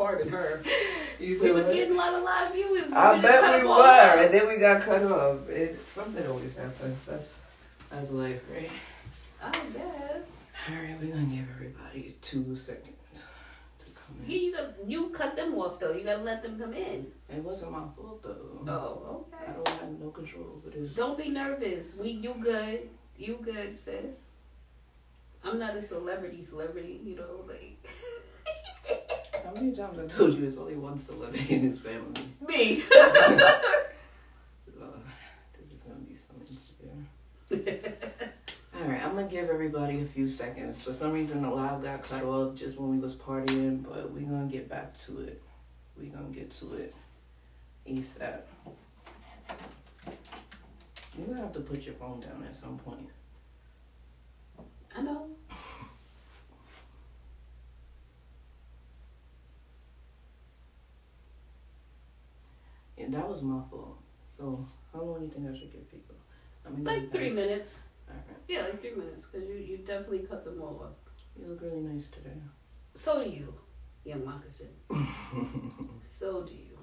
part in her. You see, we was getting a lot of live viewers. I bet we were, and then we got cut off. Something always happens. That's life, right? I guess. All right, we're gonna give everybody 2 seconds. You cut them off, though. You got to let them come in. It wasn't my fault, though. Oh, okay. I don't have no control over this. Don't be nervous. You good. You good, sis. I'm not a celebrity, you know, like. How many times I told you it's only one celebrity in this family? Me. This is going to be some Instagram. Alright, I'm going to give everybody a few seconds. For some reason, the live got cut off just when we was partying, but we're going to get back to it. We're going to get to it ASAP. You're going to have to put your phone down at some point. I know. Yeah, that was my fault. So, how long do you think I should give people? I mean, like 3 minutes. Right. Yeah, like 3 minutes, because you definitely cut them all up. You look really nice today. So do you, young moccasin. So do you.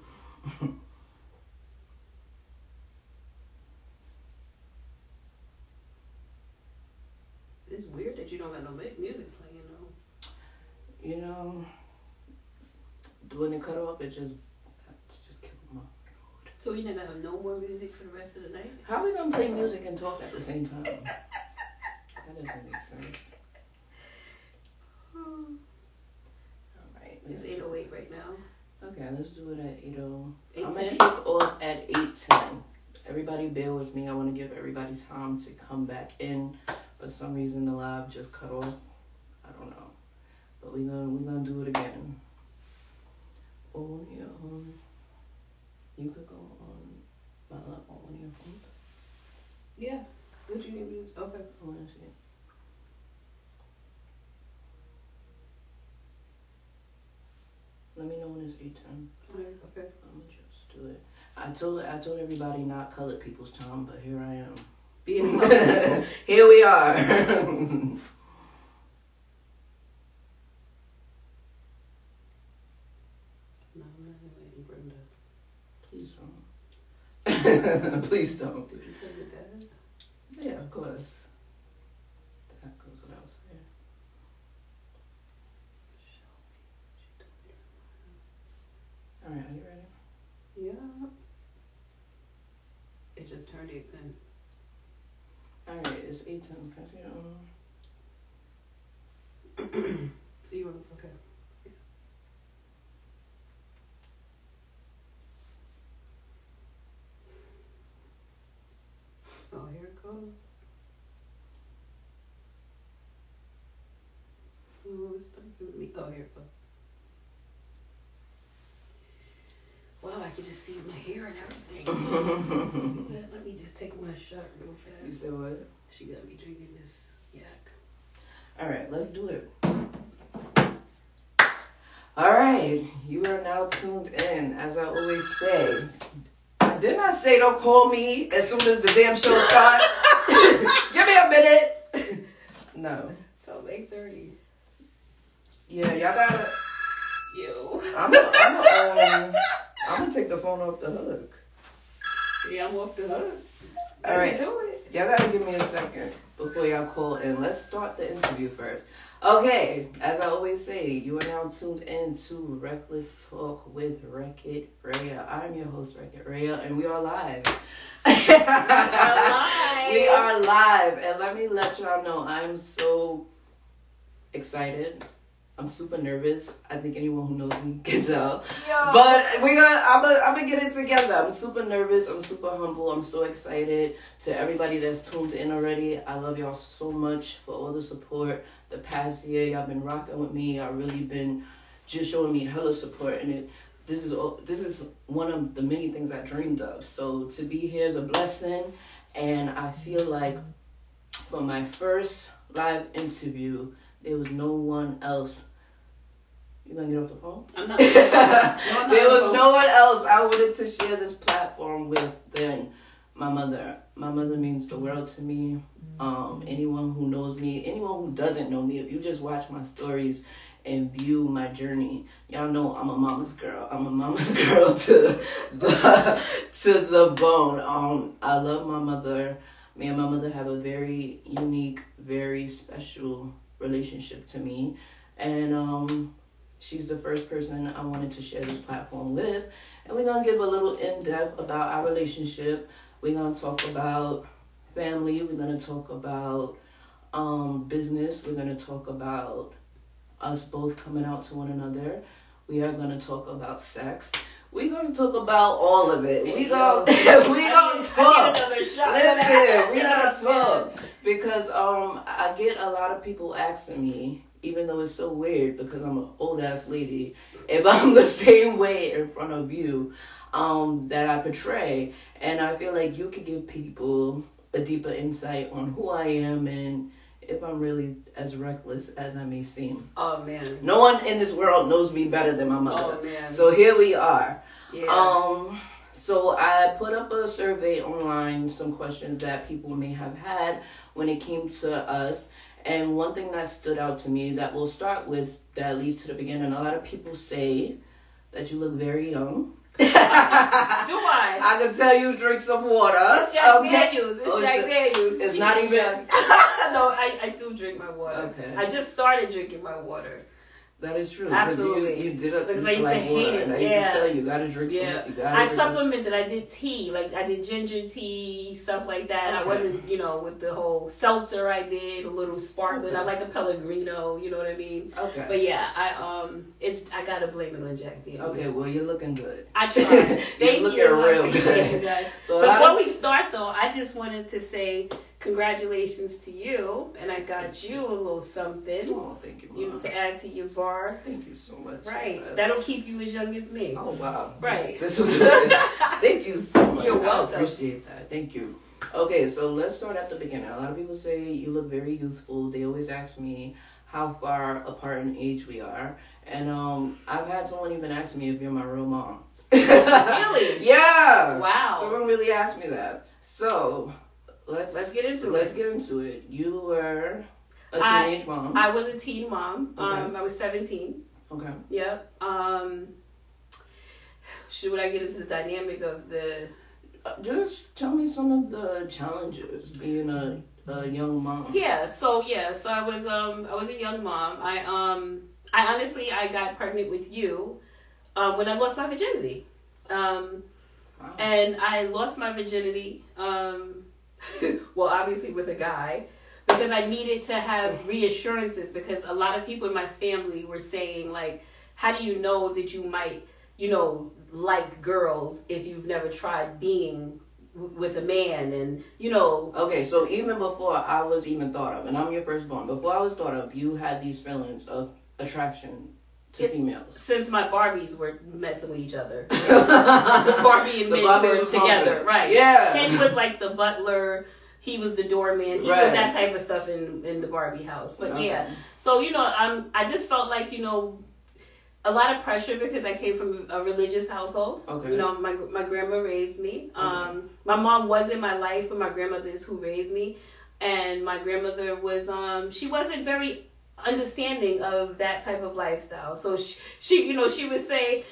It's weird that you don't have no music playing, though. You know, when it cut off, it just killed my mouth. So you're not gonna have no more music for the rest of the night? How are we gonna play music and talk at the same time? That doesn't make sense. Alright. It's 8:08 right now. Okay, let's do it at 8:00. I'm gonna kick off at 8:10. Everybody bear with me. I wanna give everybody time to come back in. For some reason the live just cut off. I don't know. But we're gonna do it again. Oh yeah. You could go on my laptop on your phone. Yeah. What you need me to do? Okay. I want to see it. Let me know when it's 8:10. Okay. I'm gonna just do it. I told everybody not color people's time, but here I am. Being here we are. Please don't. Did you tell your dad? Yeah, of course. That goes without saying. All right, are you ready? Yeah. It just turned 8:10. All right, it's 8:10. Can I see that one? Okay. Oh, here it goes. Oh, here it goes. Wow, I can just see my hair and everything. Let me just take my shot real fast. You said what? She got me drinking this yak. All right, let's do it. All right, you are now tuned in, as I always say. Didn't I say don't call me as soon as the damn show starts? Give me a minute. No. It's 8:30. Yeah, y'all gotta. You. I'm gonna take the phone off the hook. Yeah, I'm off the hook. All right. Do it. Y'all gotta give me a second before y'all call in. Let's start the interview first. Okay, as I always say, you are now tuned in to Reckless Talk with Wreck It Raya. I'm your host, Wreck It Raya, and we are live. We are live, and let me let y'all know I'm so excited. I'm super nervous. I think anyone who knows me can tell. Yo. But I'm gonna get it together. I'm super nervous. I'm super humble. I'm so excited. To everybody that's tuned in already, I love y'all so much for all the support. The past year, y'all been rocking with me. Y'all really been just showing me hella support, and this is one of the many things I dreamed of. So to be here is a blessing, and I feel like for my first live interview, there was no one else. You gonna get off the phone? I'm not. There was no one else I wanted to share this platform with than my mother. My mother means the world to me. Anyone who knows me, anyone who doesn't know me, if you just watch my stories and view my journey. Y'all know I'm a mama's girl. I'm a mama's girl to the bone. I love my mother. Me and my mother have a very unique, very special relationship to me. And she's the first person I wanted to share this platform with. And we're going to give a little in-depth about our relationship. We're going to talk about family. We're going to talk about business. We're going to talk about us both coming out to one another. We are going to talk about sex. We're going to talk about all of it. We're going to talk. Listen, we're going to talk. Because I get a lot of people asking me, even though it's so weird because I'm an old-ass lady, if I'm the same way in front of you that I portray. And I feel like you could give people a deeper insight on who I am and if I'm really as reckless as I may seem. Oh, man. No one in this world knows me better than my mother. Oh, man. So here we are. Yeah. So I put up a survey online, some questions that people may have had when it came to us. And one thing that stood out to me that we'll start with, that leads to the beginning. A lot of people say that you look very young. Do I? I can tell you drink some water. It's Jack Daniels. It's not even... No, I do drink my water. Okay. I just started drinking my water. That is true. Absolutely. You did it because I used to hate it. I used to tell you, gotta drink some. I supplemented. I did tea. Like, I did ginger tea, stuff like that. Okay. I wasn't, with the whole seltzer I did, a little sparkling. Okay. I like a Pellegrino, you know what I mean? Okay. But yeah, I gotta blame it on Jack Daniels. Okay, well, you're looking good. I tried. Thank you. You're looking real good. So before we start, though, I just wanted to say congratulations to you, and I got you a little something. Oh, thank you, Mom. To add to your bar. Thank you so much. Right, that'll keep you as young as me. Oh, wow. Right. This thank you so much. You're welcome. I appreciate that. Thank you. Okay, so let's start at the beginning. A lot of people say you look very youthful. They always ask me how far apart in age we are, and I've had someone even ask me if you're my real mom. Really? Yeah. Wow. Someone really asked me that. So. Let's get into it. You were a teenage mom. I was a teen mom. Okay. I was 17. Okay. Yep. Should I get into the dynamic of the? Just tell me some of the challenges being a young mom. Yeah. So I was a young mom. I honestly got pregnant with you when I lost my virginity. Wow. And I lost my virginity. Well, obviously with a guy, because I needed to have reassurances, because a lot of people in my family were saying, like, how do you know that you might, like girls if you've never tried being with a man? And, Okay, so even before I was even thought of, and I'm your firstborn, before I was thought of, you had these feelings of attraction to females. Since my Barbies were messing with each other. The Barbie and Midge were together. Hungry. Right. Yeah. Ken was like the butler. He was the doorman. He was that type of stuff in the Barbie house. But yeah. So, I just felt like, a lot of pressure because I came from a religious household. Okay. My grandma raised me. My mom was in my life, but my grandmother is who raised me. And my grandmother was, she wasn't very understanding of that type of lifestyle. So she would say,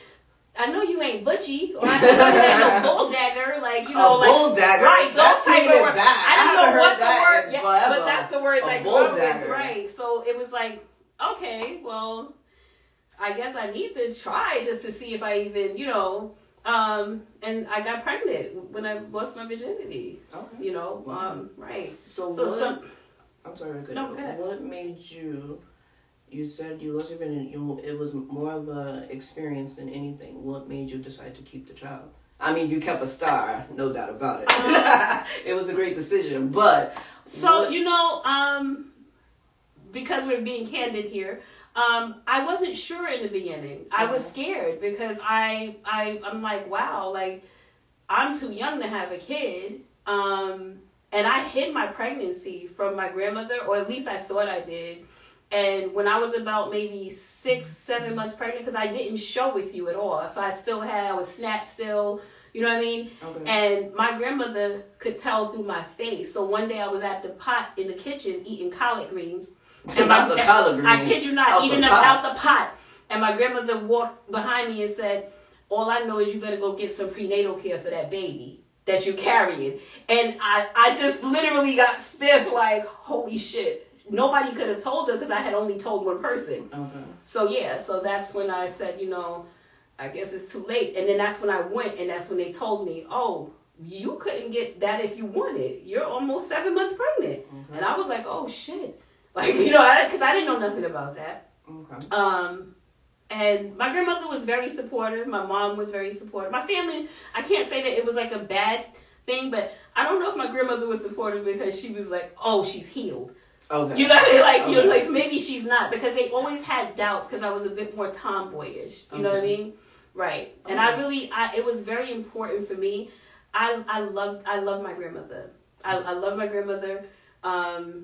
I know you ain't butchie, or I know you ain't no bull dagger, bull dagger. Right, those type of words. I don't know what the word, but that's the words I grew up with, right? So it was like, okay, well, I guess I need to try just to see if I even, and I got pregnant when I lost my virginity. Okay. Right. I'm sorry. What made you? You said you lost your virginity. It was more of a experience than anything. What made you decide to keep the child? I mean, you kept a star, no doubt about it. It was a great decision, but because we're being candid here, I wasn't sure in the beginning. I was scared because I'm like, wow, like I'm too young to have a kid. And I hid my pregnancy from my grandmother, or at least I thought I did. And when I was about maybe 6-7 months pregnant, because I didn't show with you at all. So I was snapped still, you know what I mean? Okay. And my grandmother could tell through my face. So one day I was at the pot in the kitchen eating collard greens. And I kid you not, eating them out the pot. And my grandmother walked behind me and said, all I know is you better go get some prenatal care for that baby that you carrying. And I just literally got stiff, like, holy shit. Nobody could have told her because I had only told one person. Okay. So, yeah, so that's when I said, you know, I guess it's too late. And then that's when I went, and that's when they told me, oh, you couldn't get that if you wanted. You're almost 7 months pregnant. Okay. And I was like, oh, shit. Like, you know, because I didn't know nothing about that. Okay. And my grandmother was very supportive. My mom was very supportive. My family, I can't say that it was like a bad thing, but I don't know if my grandmother was supportive because she was like, oh, she's healed. Okay. You know what I mean? Like, okay. You know, like, maybe she's not. Because they always had doubts because I was a bit more tomboyish. You know what I mean? Right. Okay. And it was very important for me. I love my grandmother. I love my grandmother.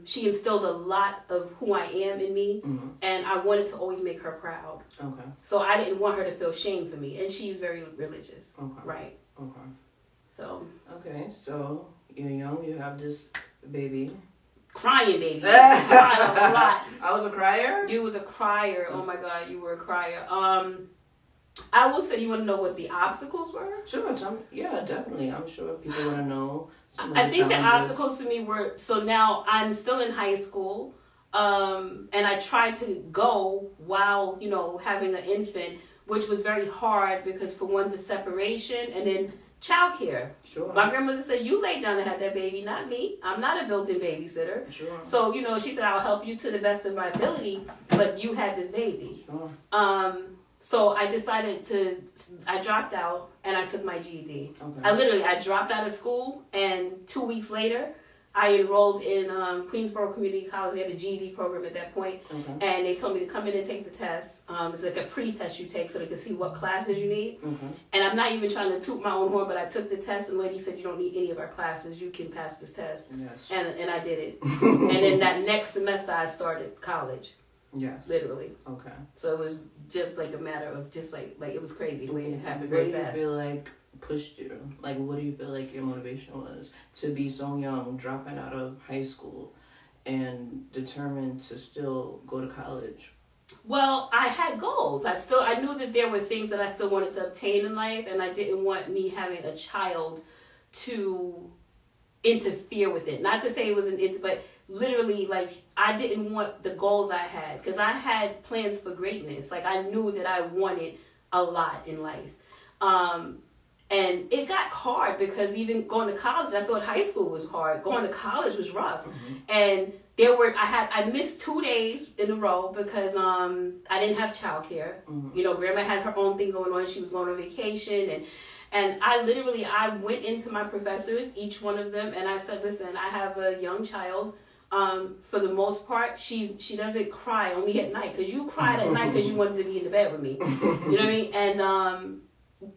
She instilled a lot of who I am in me, mm-hmm. and I wanted to always make her proud. Okay. So I didn't want her to feel shame for me, and she's very religious. Okay. Right. Okay. So you're young. You have this baby. Crying baby. Cried a lot. I was a crier? You was a crier. Oh my God, you were a crier. I will say, you want to know what the obstacles were? Sure. Yeah, definitely. I'm sure people want to know. I think the obstacles to me were, so now I'm still in high school, and I tried to go while, you know, having an infant, which was very hard because, for one, the separation, and then childcare. Sure. My grandmother said, you laid down and had that baby, not me. I'm not a built-in babysitter. Sure. So, you know, she said, I'll help you to the best of my ability, but you had this baby. Sure. So I decided I dropped out and I took my GED. Okay. I dropped out of school, and 2 weeks later, I enrolled in Queensborough Community College. They had a GED program at that point, and they told me to come in and take the test. It's like a pre-test you take so they could see what classes you need. Mm-hmm. And I'm not even trying to toot my own horn, but I took the test, and the lady said, you don't need any of our classes. You can pass this test. Yes. And I did it. And then that next semester, I started college. Yes. Literally. Okay. So it was just like a matter of just like it was crazy the way it happened very fast. What do you feel like pushed you? Like, what do you feel like your motivation was to be so young, dropping out of high school, and determined to still go to college? Well, I had goals. I knew that there were things that I still wanted to obtain in life, and I didn't want me having a child to interfere with it. Not to say it was but literally, like, I didn't want the goals I had, because I had plans for greatness. Like, I knew that I wanted a lot in life. And it got hard, because even going to college, I thought high school was hard. Going to college was rough. Mm-hmm. And I missed 2 days in a row because I didn't have childcare. Mm-hmm. You know, Grandma had her own thing going on. She was going on vacation, and I went into my professors, each one of them, and I said, listen, I have a young child. For the most part, she doesn't cry only at night, because you cried at night because you wanted to be in the bed with me. You know what I mean? And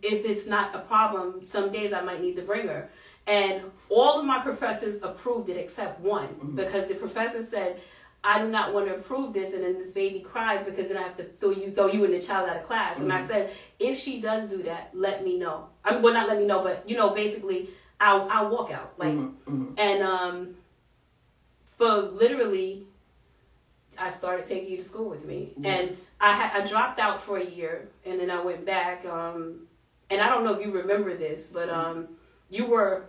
if it's not a problem, some days I might need to bring her. And all of my professors approved it except one, mm-hmm. because the professor said, I do not want to approve this, and then this baby cries because then I have to throw you and the child out of class. Mm-hmm. And I said, if she does do that, let me know. I mean, well, not let me know, but, you know, basically, I'll walk out. Like, mm-hmm. And... for literally, I started taking you to school with me. Yeah. And I dropped out for a year, and then I went back. And I don't know if you remember this, but you were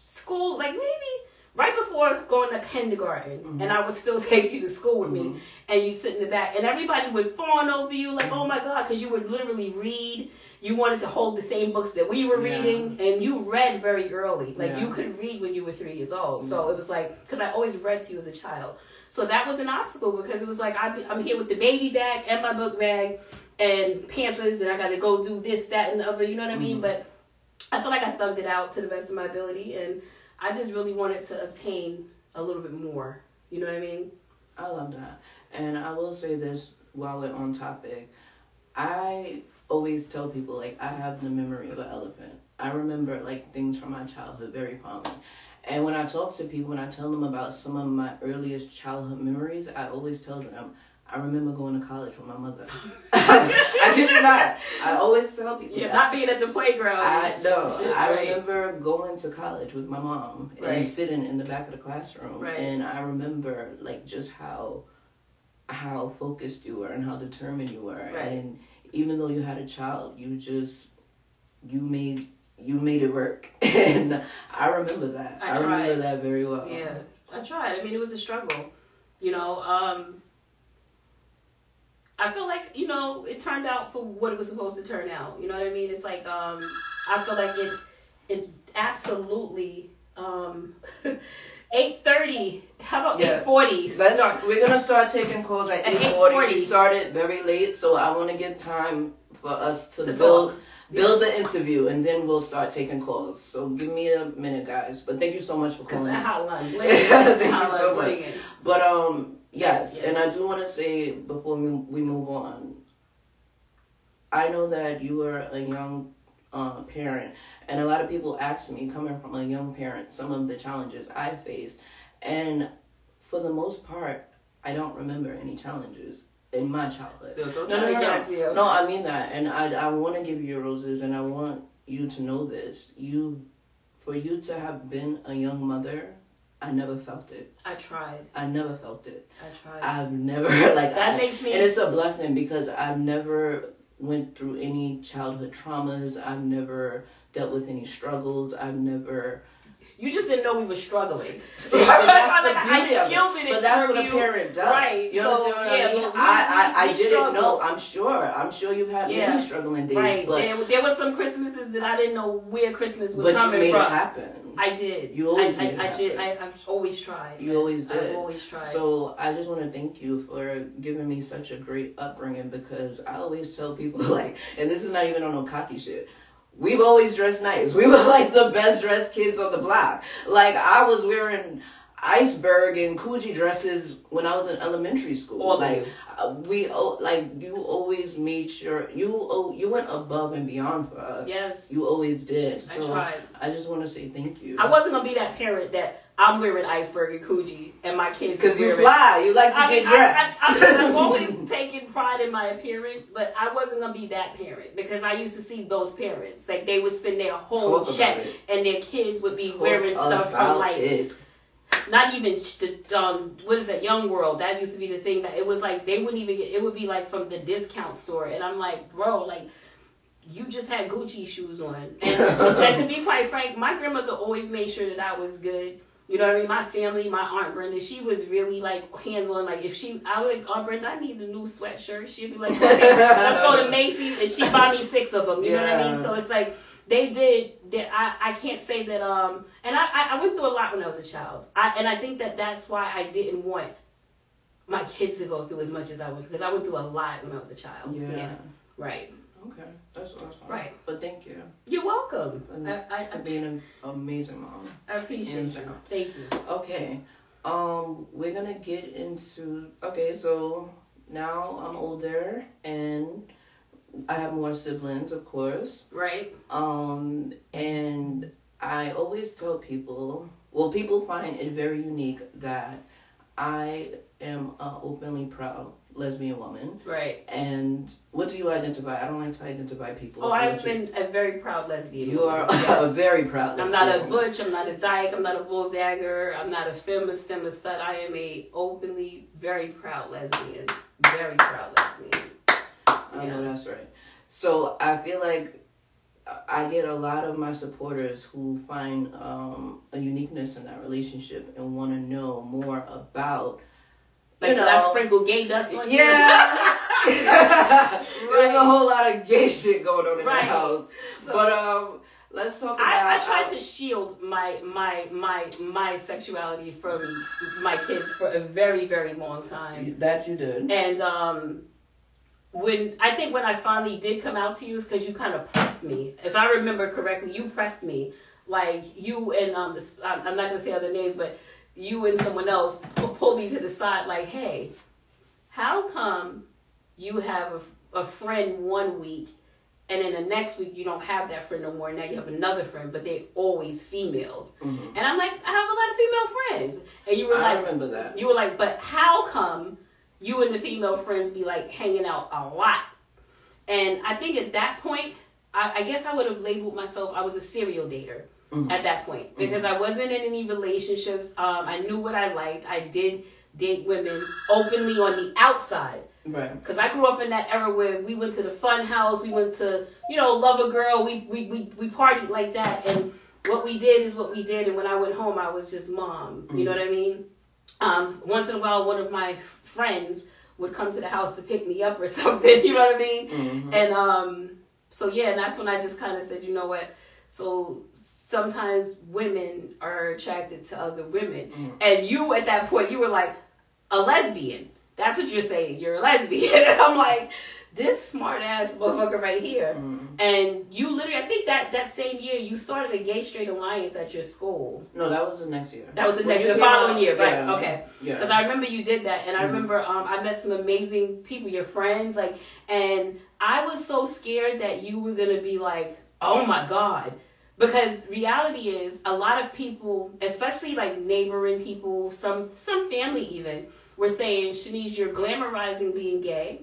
school, like, maybe right before going to kindergarten, mm-hmm. and I would still take you to school with mm-hmm. me, and you sit in the back, and everybody would fawn over you, like, oh my God, because you would literally read. You wanted to hold the same books that we were reading, and you read very early. Like, you could read when you were 3 years old. Yeah. So it was like, because I always read to you as a child. So that was an obstacle, because it was like, I'm here with the baby bag and my book bag and Pampers, and I got to go do this, that, and the other, you know what I mean? Mm-hmm. But I feel like I thugged it out to the best of my ability, and I just really wanted to obtain a little bit more. You know what I mean? I love that. And I will say this while we're on topic. I always tell people, like, I have the memory of an elephant. I remember, like, things from my childhood very fondly. And when I talk to people, when I tell them about some of my earliest childhood memories, I always tell them, I remember going to college with my mother. I kid you not. I always tell people that. Not being at the playground. I remember going to college with my mom and sitting in the back of the classroom. Right. And I remember, like, just how how focused you were and how determined you were. Right. And even though you had a child, you made it work. And I remember that. I remember that very well. Yeah, I tried. I mean, it was a struggle, you know. I feel like, you know, it turned out for what it was supposed to turn out. You know what I mean? It's like, I feel like it absolutely, 8:30, how about 8:40? We're going to start taking calls at 8:40. We started very late, so I want to give time for us to build the interview, and then we'll start taking calls. So give me a minute, guys. But thank you so much for calling. Thank you so much. But, yes, yeah. And I do want to say, before we move on, I know that you are a young parent, and a lot of people ask me, coming from a young parent, some of the challenges I faced, and for the most part, I don't remember any challenges in my childhood. No, I mean that, and I want to give you roses, and I want you to know this. For you to have been a young mother, I never felt it. I tried. I've never, like... And it's a blessing because I've never went through any childhood traumas. I've never dealt with any struggles. I've never... You just didn't know we were struggling. See, I shielded it. But that's what a parent does. Right. You understand what I mean? I didn't know. I'm sure you've had many struggling days. Right. But and there was some Christmases that I didn't know where Christmas was coming from. But you made it happen. I did. You always made it happen. I've always tried. You always did. I've always tried. So I just want to thank you for giving me such a great upbringing, because I always tell people, like, and this is not even on no cocky shit, we've always dressed nice. We were like the best dressed kids on the block. Like, I was wearing iceberg and Coogee dresses when I was in elementary school. You always made sure you went above and beyond for us. Yes, you always did. So I tried. I just want to say thank you. I wasn't gonna be that parent that I'm wearing iceberg and Coogee and my kids, because you fly. You like to get dressed. I've always taken pride in my appearance, but I wasn't gonna be that parent, because I used to see those parents, like, they would spend their whole check and their kids would be wearing stuff from like it. Not even Young World. That used to be the thing. That it was like they wouldn't even get. It would be like from the discount store, and I'm like, bro, like, you just had Gucci shoes on. And to be quite frank, my grandmother always made sure that I was good. You know what I mean? My family, my aunt Brenda, she was really like hands on. Like, I would like, Aunt Brenda, I need a new sweatshirt. She'd be like, okay, let's go to Macy's, and she'd buy me 6 of them. You know what I mean? So it's like. They did. I can't say that. And I went through a lot when I was a child. I think that that's why I didn't want my kids to go through as much as I went, because I went through a lot when I was a child. Yeah. Right. Okay, that's awesome. Right. But thank you. You're welcome. For being an amazing mom. I appreciate you. Thank you. Okay. We're gonna get into. Okay, so now I'm older and. I have more siblings, of course. Right. And I always tell people, people find it very unique that I am an openly proud lesbian woman. Right. And what do you identify? I don't like to identify people. Oh, I've been a very proud lesbian. You are a very proud lesbian. I'm not a butch. I'm not a dyke. I'm not a bull dagger. I'm not a feminist, stem, a stud. I am a openly very proud lesbian. Very proud lesbian. I know that's right. So I feel like I get a lot of my supporters who find a uniqueness in that relationship and want to know more about. Like, did I sprinkle gay dust on you? Yeah. There's a whole lot of gay shit going on in the house. So, but let's talk about. I tried to shield my sexuality from my kids for a very, very long time. That you did. And When I finally did come out to you is because you kind of pressed me. If I remember correctly, you pressed me. Like, you and, I'm not going to say other names, but you and someone else pulled me to the side like, hey, how come you have a friend one week and then the next week you don't have that friend no more? Now you have another friend, but they're always females. Mm-hmm. And I'm like, I have a lot of female friends. And you were like, I remember that. You were like, but how come you and the female friends be like hanging out a lot? And I think at that point, I guess I would have labeled myself, I was a serial dater at that point, because I wasn't in any relationships. I knew what I liked. I did date women openly on the outside. Right. Because I grew up in that era where we went to the fun house, we went to, you know, Love a Girl, we partied like that. And what we did is what we did. And when I went home, I was just mom. Mm-hmm. You know what I mean? Once in a while, one of my friends would come to the house to pick me up or something. You know what I mean? Mm-hmm. And so, yeah, and that's when I just kind of said, you know what? So sometimes women are attracted to other women. Mm-hmm. And you, at that point, you were like, a lesbian. That's what you're saying. You're a lesbian. And I'm like, this smart ass motherfucker right here. Mm-hmm. And you literally, I think that same year, you started a Gay Straight Alliance at your school. No, that was the next year. That was the next year. The following year, right? Yeah. Okay. Because I remember you did that. And I remember I met some amazing people, your friends. Like, and I was so scared that you were going to be like, oh my God. Because reality is a lot of people, especially like neighboring people, some family even, were saying, Shanice, you're glamorizing being gay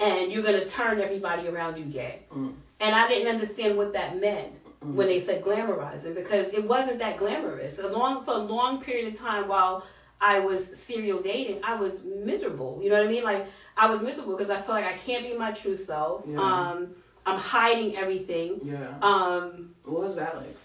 and you're going to turn everybody around you gay. Mm. And I didn't understand what that meant when they said glamorizing, because it wasn't that glamorous. For a long period of time while I was serial dating, I was miserable. You know what I mean? Like, I was miserable because I felt like I can't be my true self. Yeah. I'm hiding everything. Yeah. What was that like?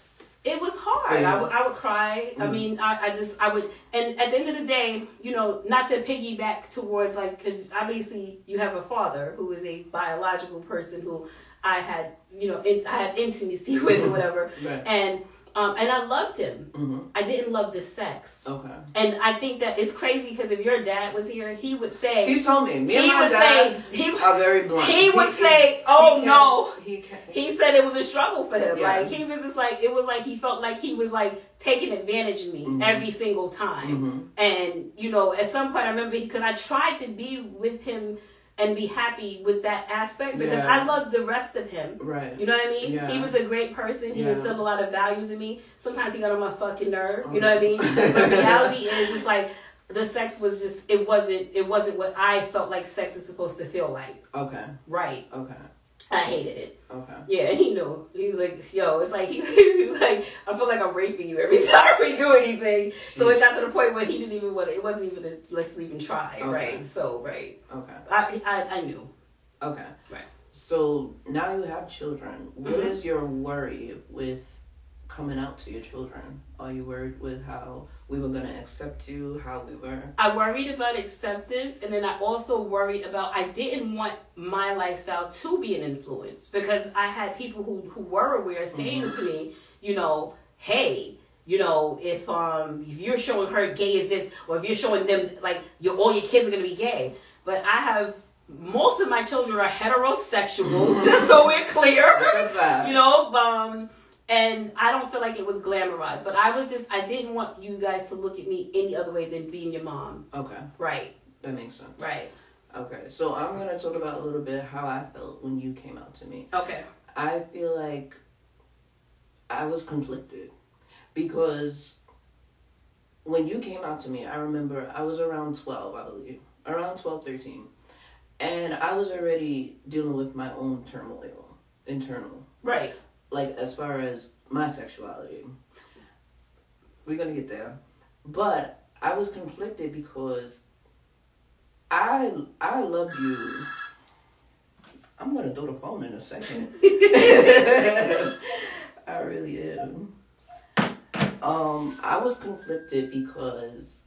It was hard. Yeah. I would cry. Mm-hmm. I mean, I would, and at the end of the day, you know, not to piggyback towards like, because obviously you have a father who is a biological person who I had, you know, I had intimacy with or whatever. Right. And I loved him. Mm-hmm. I didn't love the sex. Okay. And I think that it's crazy because if your dad was here, he would say... He's told me. Me and my dad are very blunt. He would say, oh no. He said it was a struggle for him. Yeah. Like, he was just like... It was like he felt like he was like taking advantage of me every single time. Mm-hmm. And, you know, at some point I remember... Because I tried to be with him and be happy with that aspect because I loved the rest of him. Right. You know what I mean? Yeah. He was a great person. He instilled a lot of values in me. Sometimes he got on my fucking nerve. You know what I mean? But reality is, it's like the sex was just, it wasn't what I felt like sex is supposed to feel like. Okay. Right. Okay. I hated it. Okay. Yeah, and he knew. He was like, yo, it's like, he was like, I feel like I'm raping you every time we do anything. So it got to the point where he didn't even want to, it wasn't even a, let's even try, right? So, right. Okay. I knew. Okay. Right. So, now you have children. What is your worry with coming out to your children? Are you worried with how we were going to accept you, how we were? I worried about acceptance, and then I also worried about, I didn't want my lifestyle to be an influence, because I had people who were aware saying to me, you know, hey, you know, if you're showing her gay as this, or if you're showing them, like, all your kids are going to be gay. But I have... Most of my children are heterosexuals, just so we're clear. That's a fact. You know, and I don't feel like it was glamorized, but I didn't want you guys to look at me any other way than being your mom. Okay. Right. That makes sense. Right. Okay. So I'm going to talk about a little bit how I felt when you came out to me. Okay. I feel like I was conflicted because when you came out to me, I remember I was around 12, I believe, around 12, 13. And I was already dealing with my own turmoil, internal. Right. Like, as far as my sexuality. We're going to get there. But I was conflicted because I love you. I'm going to throw the phone in a second. I really am. I was conflicted because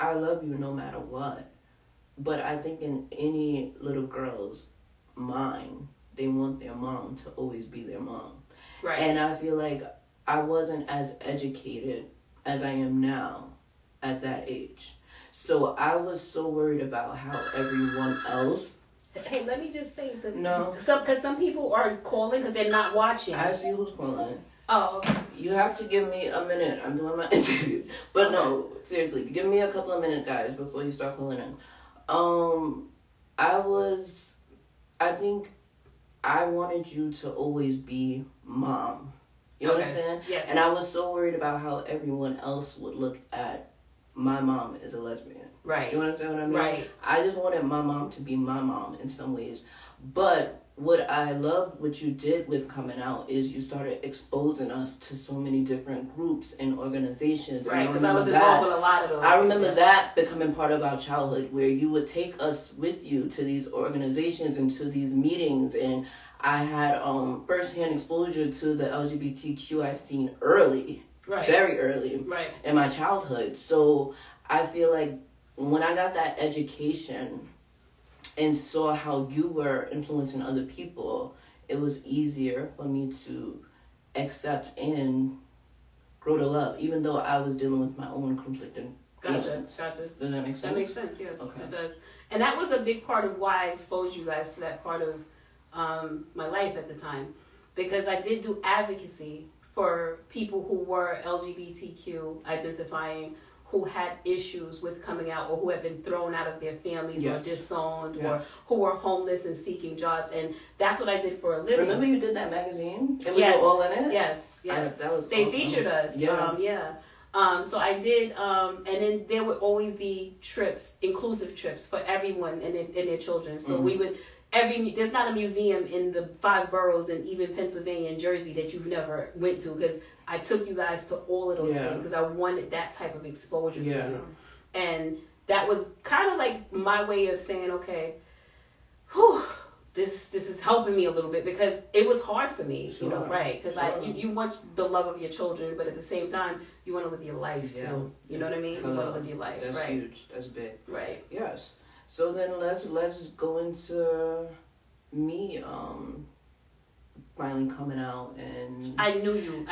I love you no matter what. But I think in any little girl's mind, they want their mom to always be their mom. Right. And I feel like I wasn't as educated as I am now at that age. So I was so worried about how everyone else... Hey, let me just say... No. Because some people are calling because they're not watching. I see who's calling. Oh. You have to give me a minute. I'm doing my interview. But no, seriously, give me a couple of minutes, guys, before you start calling in. I think... I wanted you to always be mom. You understand? Yes. And I was so worried about how everyone else would look at my mom as a lesbian. Right. You understand what I mean? Right. I just wanted my mom to be my mom in some ways. But what I love what you did with coming out is you started exposing us to so many different groups and organizations. Right, because I was involved with a lot of those. I remember that becoming part of our childhood, where you would take us with you to these organizations and to these meetings. And I had firsthand exposure to the LGBTQI scene early, right, very early, right, in my childhood. So I feel like when I got that education and saw how you were influencing other people, it was easier for me to accept and grow to love, even though I was dealing with my own conflicting. Gotcha. Does that make sense? That makes sense, yes. Okay. It does. And that was a big part of why I exposed you guys to that part of my life at the time, because I did do advocacy for people who were LGBTQ identifying, who had issues with coming out, or who had been thrown out of their families, yes, or disowned, yes, or who were homeless and seeking jobs. And that's what I did for a living. Remember you did that magazine? And yes, we were all in it? Yes. That was awesome. Featured us. Yeah. So I did, and then there would always be trips, inclusive trips for everyone and their children. So we would... there's not a museum in the 5 boroughs and even Pennsylvania and Jersey that you've never went to, because I took you guys to all of those, yeah, things because I wanted that type of exposure, yeah, for you. And that was kind of like my way of saying, okay, whew, this is helping me a little bit, because it was hard for me, sure, you know, right? Because sure, you want the love of your children, but at the same time you want to live your life, yeah, too. You know what I mean? You want to live your life. That's right. Huge. That's big. Right. Yes. So then let's go into me finally coming out. And I knew you.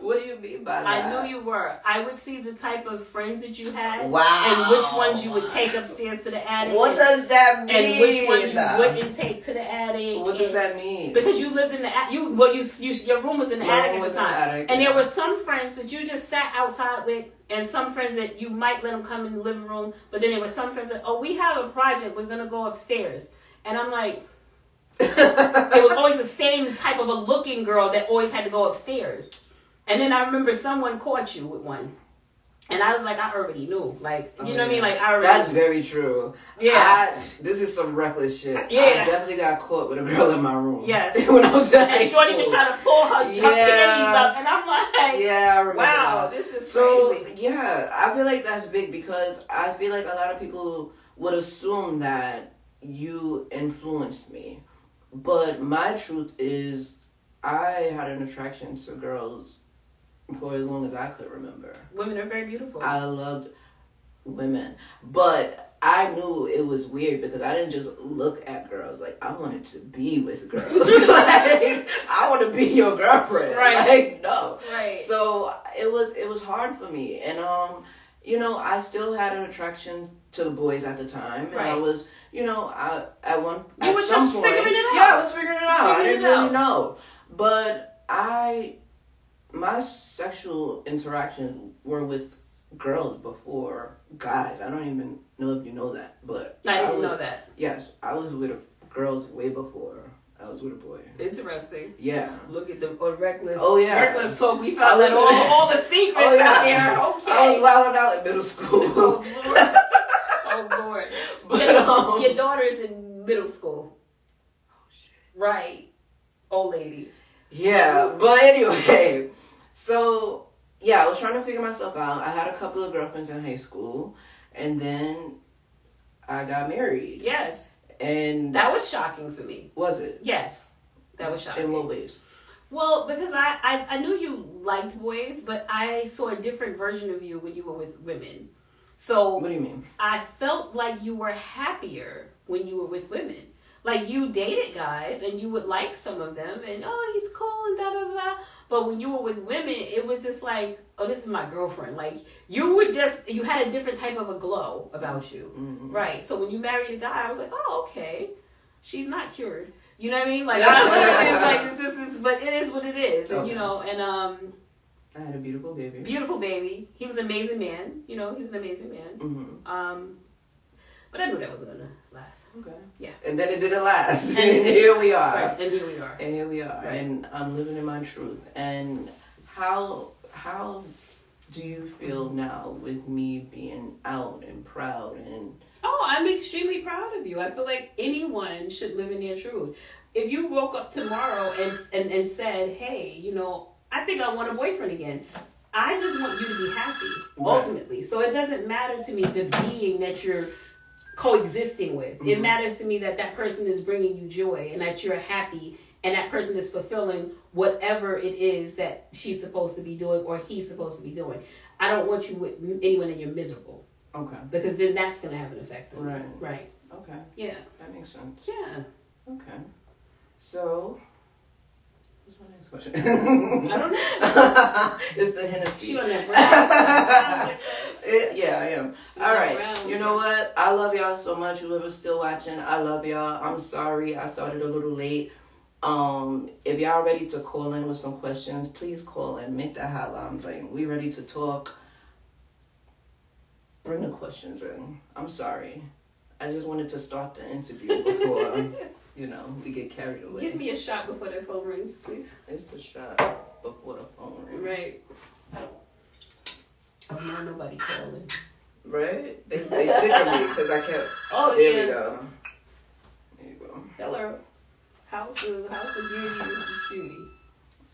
What do you mean by that? I knew you were. I would see the type of friends that you had, wow, and which ones you would take upstairs to the attic. What does that mean? And which ones you wouldn't take to the attic. What does that mean? Because you lived in the attic. Your room was in the attic at the time. And there were some friends that you just sat outside with, and some friends that you might let them come in the living room, but then there were some friends that, oh, we have a project, we're going to go upstairs. And I'm like, it was always the same type of a looking girl that always had to go upstairs. And then I remember someone caught you with one. And I was like, I already knew. Like, you know what I mean? Like, I already That's knew. Very true. Yeah. This is some reckless shit. Yeah. I definitely got caught with a girl in my room. Yes. When I was at high school. And Shorty was trying to pull her panties up. And I'm like, yeah, I remember wow, that. This is so crazy. Yeah, I feel like that's big, because I feel like a lot of people would assume that you influenced me. But my truth is, I had an attraction to girls for as long as I could remember. Women are very beautiful. I loved women. But I knew it was weird, because I didn't just look at girls. Like, I wanted to be with girls. Like, I want to be your girlfriend. Right. Like, no. Right. So it was hard for me. And, you know, I still had an attraction to the boys at the time. And right. I was, you know, figuring it out. Yeah, I was figuring it out. I didn't really know. But my sexual interactions were with girls before guys. I don't even know if you know that, but I didn't know that. Yes, I was with girls way before I was with a boy. Interesting. Yeah. Look at the reckless. Oh yeah. Reckless talk. We found out all the secrets out there. Okay. I was wilding out in middle school. Oh Lord. But your daughter's in middle school. Oh shit. Right. Old lady. Yeah. But anyway. So, yeah, I was trying to figure myself out. I had a couple of girlfriends in high school, and then I got married. Yes. And that was shocking for me. Was it? Yes. That was shocking. In what ways? Well, because I knew you liked boys, but I saw a different version of you when you were with women. So what do you mean? I felt like you were happier when you were with women. Like, you dated guys, and you would like some of them, and, oh, he's cool, and da-da-da. But when you were with women, it was just like, oh, this is my girlfriend. Like, you had a different type of a glow about you. Mm-hmm. Right. So when you married a guy, I was like, oh, okay. She's not cured. You know what I mean? Like, I literally was like, this, but it is what it is. Okay. And, you know, and... I had a beautiful baby. Beautiful baby. He was an amazing man. You know, he was an amazing man. Mm-hmm. But I knew that wasn't going to last. Okay. Yeah. And then it didn't last. And here we are. Right. And here we are. And here we are. Right. And I'm living in my truth. And how do you feel now with me being out and proud and... Oh, I'm extremely proud of you. I feel like anyone should live in their truth. If you woke up tomorrow and said, hey, you know, I think I want a boyfriend again. I just want you to be happy, ultimately. Right. So it doesn't matter to me the being that you're coexisting with. Mm-hmm. It matters to me that that person is bringing you joy and that you're happy and that person is fulfilling whatever it is that she's supposed to be doing or he's supposed to be doing. I don't want you with anyone and you're miserable. Okay. Because then that's going to have an effect on you. Right. Okay. Yeah. That makes sense. Yeah. Okay. So... what's my next question? I don't know. It's the Hennessy. She on that brown. Yeah, I am. All right. Around. You know what? I love y'all so much. Whoever's still watching, I love y'all. I'm sorry I started a little late. If y'all ready to call in with some questions, please call in. Make that hotline bling. We ready to talk. Bring the questions in. I'm sorry. I just wanted to start the interview before... you know, we get carried away. Give me a shot before the phone rings, please. It's the shot before the phone rings. Right. I'm not nobody calling. Right? They sick of me because I kept... Oh, there yeah. we go. There you go. Hello. House of Beauty, this is Beauty.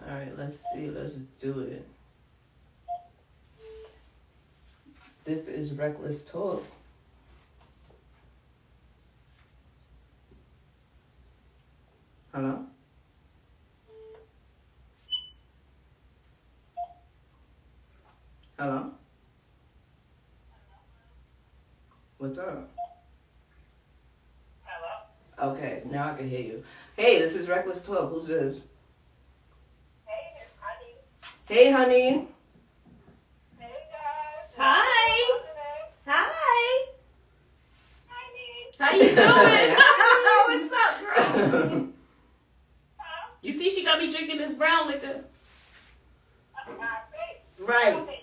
All right, let's see. Let's do it. This is Reckless Talk. Hello? Hello? What's up? Hello? Okay, now I can hear you. Hey, this is Reckless 12. Who's this? Hey, it's Honey. Hey, Honey. Hey, guys. Hi. Hi. Honey. How you doing? What's up, girl? You see, she got me drinking this brown liquor. Right.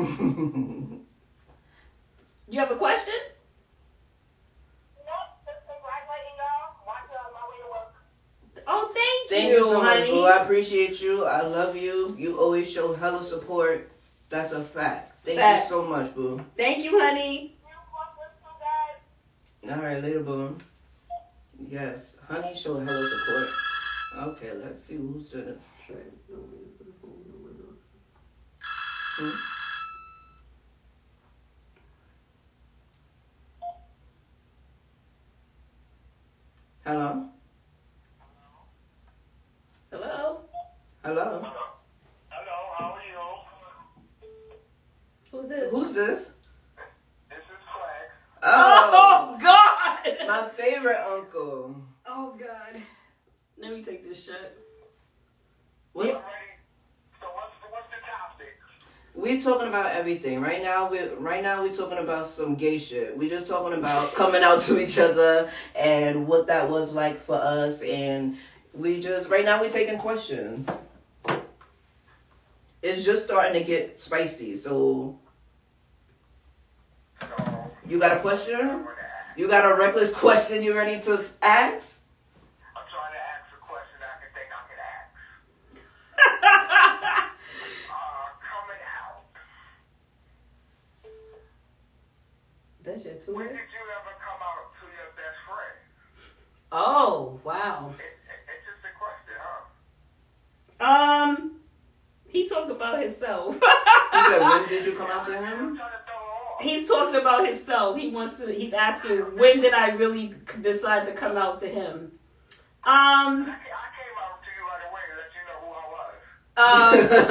You have a question? No, just congratulating y'all. I'm on my way to work. Oh, thank you so much, boo. I appreciate you. I love you. You always show hella support. That's a fact. Thank you so much, boo. Thank you, honey. All right, later, boo. Yes, honey, show hella support. Okay, let's see who's the... Hello? Hello? Hello? Hello, how are you? Who's this? Who's this? This is Craig. Oh, God! My favorite uncle. Oh, God. Let me take this shot. What? So what's the topic? We're talking about everything. Right now we're talking about some gay shit. We're just talking about coming out to each other and what that was like for us, and we're taking questions. It's just starting to get spicy, so you got a question? You got a reckless question you ready to ask? When did you ever come out to your best friend? Oh, wow. It's just a question, huh? He talked about himself. You said, when did you come out to him? He's talking about himself. He's asking, when did I really decide to come out to him? I came out to you right away to let you know who I was.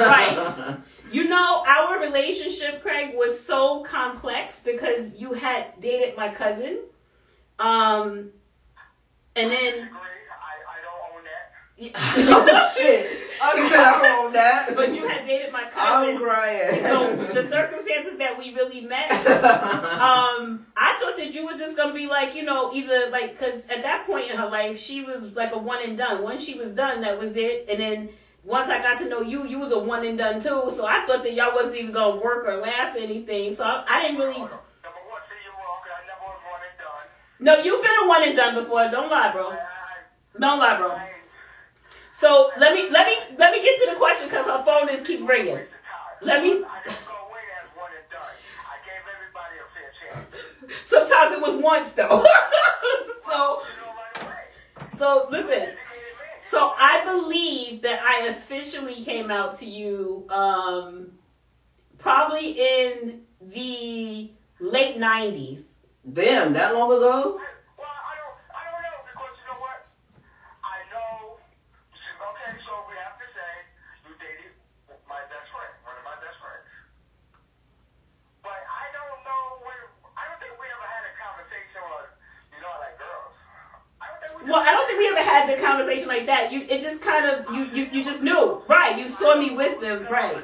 Right. You know, our relationship, Craig, was so complex because you had dated my cousin. And then... I don't own that. Oh, shit. Okay. You said I don't own that. But you had dated my cousin. I'm crying. So the circumstances that we really met, I thought that you was just going to be like, you know, either like... Because at that point in her life, she was like a one and done. Once she was done, that was it. And then... Once I got to know you, you was a one and done too. So I thought that y'all wasn't even going to work or last anything. So I didn't really... Number one, see you wrong, because I never was one and done. No, you've been a one and done before. Don't lie, bro. Don't lie, bro. So let me get to the question because her phone is keep ringing. Let me... I just go away Sometimes it was once though. So listen. So I believe that I officially came out to you probably in the late 90s. Damn, that long ago? Well, I don't think we ever had the conversation like that. It just kind of, you just knew. Right, you saw me with them, right.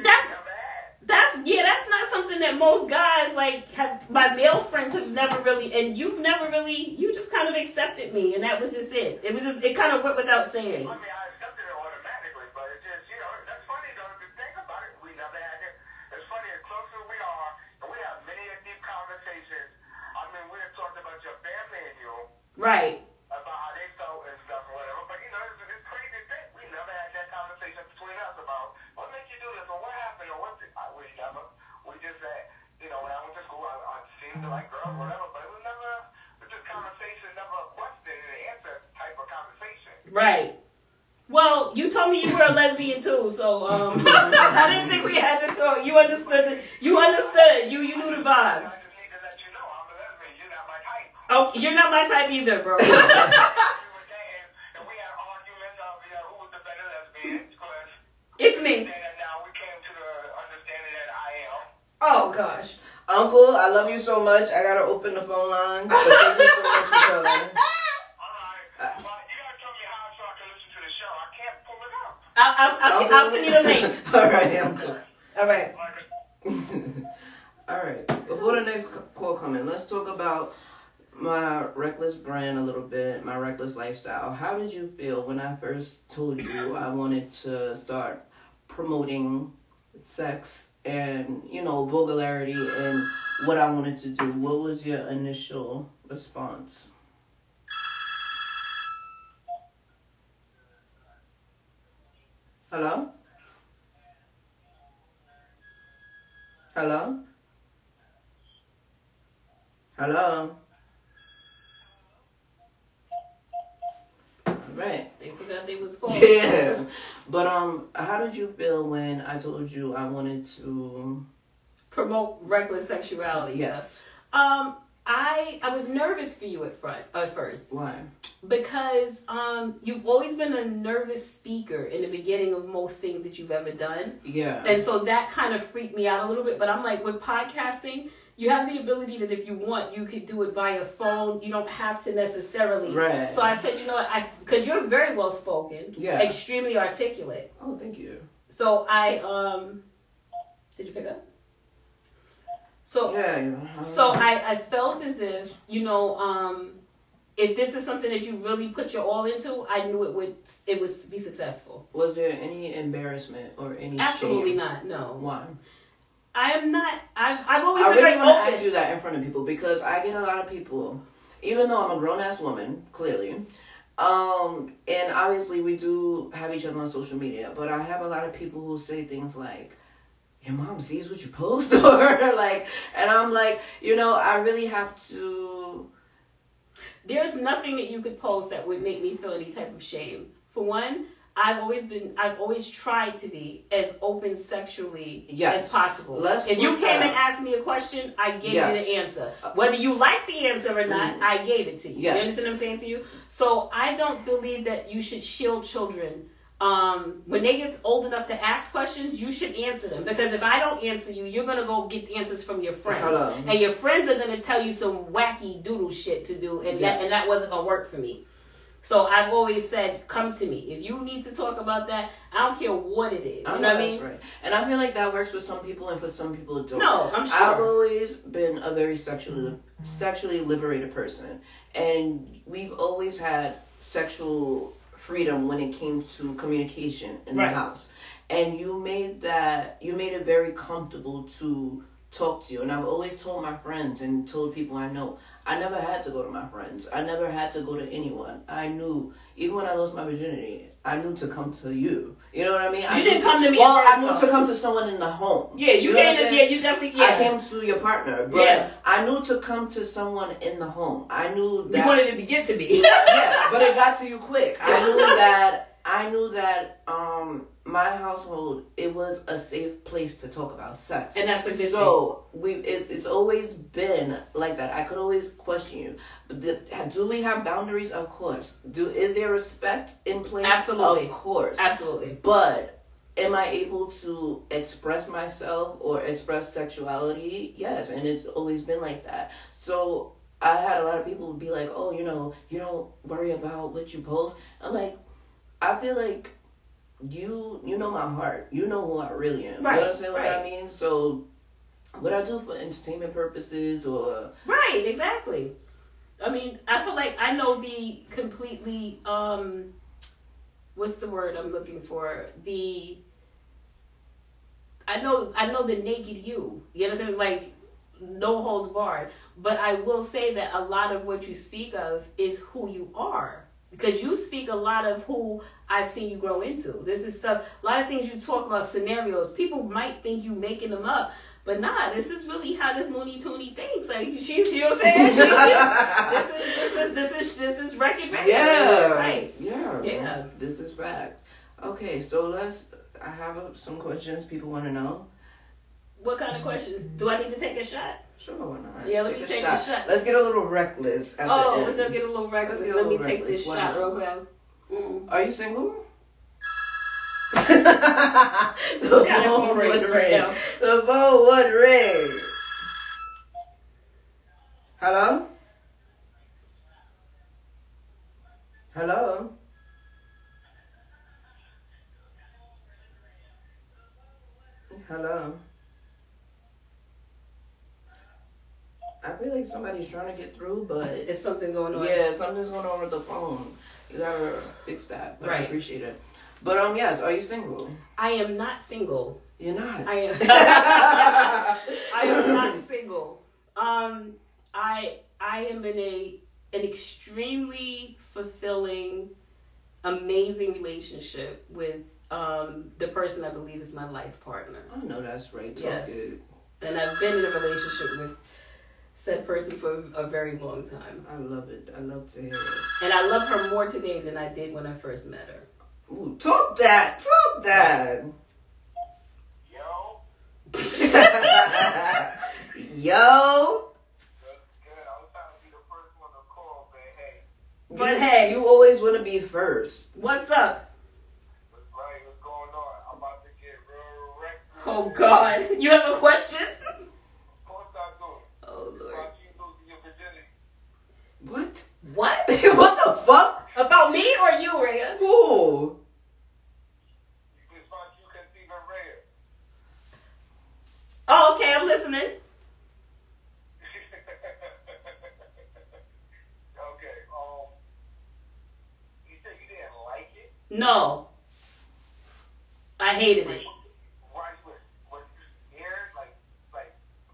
That's not something that most guys, like, have, my male friends have never really, and you've never really, you just kind of accepted me, and that was just it. It was just, it kind of went without saying. Right. About how they felt and stuff or whatever. But, it's crazy thing. We never had that conversation between us about what made you do this or what happened or what did we never. We just said, when I went to school, I seemed to like girls or whatever. But it was never, this conversation never busted an answer type of conversation. Right. Well, you told me you were a lesbian too, so I didn't think we had to talk. You understood. You understood. You knew the vibes. Oh, you're not my type either, bro. And we had arguments of who was the better lesbian. It's me. And now we came to the understanding that I am. Oh gosh, Uncle, I love you so much. I gotta open the phone line. But thank you so much for calling. Alright, well, you gotta tell me how so I can listen to the show. I can't pull it up. I'll send you the link. Alright, Uncle. Alright. Alright. Before the next call comes in, let's talk about my reckless brand a little bit, my reckless lifestyle. How did you feel when I first told you I wanted to start promoting sex and, vulgarity and what I wanted to do? What was your initial response? Hello? Hello? Hello? Right. They forgot they was calling. Yeah. But how did you feel when I told you I wanted to promote reckless sexuality? Yes. So, I was nervous for you at first. Why? Because you've always been a nervous speaker in the beginning of most things that you've ever done. Yeah. And so that kind of freaked me out a little bit, but I'm like, with podcasting, you have the ability that if you want, you could do it via phone. You don't have to necessarily. Right. So I said, because you're very well spoken. Yeah. Extremely articulate. Oh, thank you. So I, did you pick up? So, yeah. So I felt as if, if this is something that you really put your all into, I knew it would be successful. Was there any embarrassment or any shame? Absolutely not. No. Why? I am not. I've always. I really want to ask you that in front of people because I get a lot of people, even though I'm a grown ass woman, clearly, and obviously we do have each other on social media. But I have a lot of people who say things like, "Your mom sees what you post," or like, and I'm like, I really have to. There's nothing that you could post that would make me feel any type of shame. For one. I've always tried to be as open sexually as possible. If you came and asked me a question, I gave you the answer. Whether you liked the answer or not, I gave it to you. Yes. You understand what I'm saying to you? So I don't believe that you should shield children. When they get old enough to ask questions, you should answer them. Because if I don't answer you, you're going to go get the answers from your friends. Hello. And your friends are going to tell you some wacky doodle shit to do. And that wasn't going to work for me. So I've always said, come to me. If you need to talk about that, I don't care what it is. You know what I mean? That's right. And I feel like that works for some people and for some people it don't. No, I'm sure. I've always been a very sexually liberated person. And we've always had sexual freedom when it came to communication in the house. And you made it very comfortable to talk to you. And I've always told my friends and told people I know, I never had to go to my friends. I never had to go to anyone. I knew, even when I lost my virginity, I knew to come to you. You know what I mean? You didn't come to me. Well, I knew to come to someone in the home. Yeah, you came to, yeah, you definitely, yeah. I came to your partner, but yeah. I knew to come to someone in the home. I knew that. You wanted it to get to me. Yeah, but it got to you quick. I knew that my household, it was a safe place to talk about sex. And that's a good thing. It's always been like that. I could always question you. Do we have boundaries? Of course. Is there respect in place? Absolutely. Of course. Absolutely. But am I able to express myself or express sexuality? Yes. And it's always been like that. So I had a lot of people be like, oh, you don't worry about what you post. I'm like, I feel like you know my heart. You know who I really am. Right, you understand what I mean? So what I do for entertainment purposes or... Right, exactly. I mean, I feel like I know the completely... what's the word I'm looking for? I know the naked you. You understand? Like, no holds barred. But I will say that a lot of what you speak of is who you are. Because you speak a lot of who I've seen you grow into. This is stuff, a lot of things you talk about, scenarios. People might think you making them up, but nah, this is really how this Looney Tooney thinks. Like, she's, you know what I'm saying? This is Wreck It Raya. Yeah. Right. Yeah. Yeah. This is facts. Okay, so I have some questions people want to know. What kind of questions? Do I need to take a shot? Sure, why not? Yeah, let me take a shot. Let's get a little reckless at the end. We're going to get a little reckless. Let me take this shot real quick. Mm. Are you single? The phone would ring. Hello? Hello? Hello? I feel like somebody's trying to get through, but... It's something going on. Yeah, something's going on with the phone. You gotta fix that, but right. I appreciate it. But, yes, are you single? I am not single. You're not? I am. I am not single. I am in an extremely fulfilling, amazing relationship with the person I believe is my life partner. I know that's right. Yes. So good. And I've been in a relationship with said person for a very long time. I love it. I love to hear it. And I love her more today than I did when I first met her. Ooh, Talk that. Yo. Yo. Good. I was trying to be the first one to call, but hey. But hey, you always want to be first. What's up? What's going on? I'm about to get real wrecked. Oh, God. You have a question? What? What the fuck? About me or you, Raya? Who? You can see her, Raya. Oh, okay, I'm listening. Okay, you said you didn't like it? No. I hated it.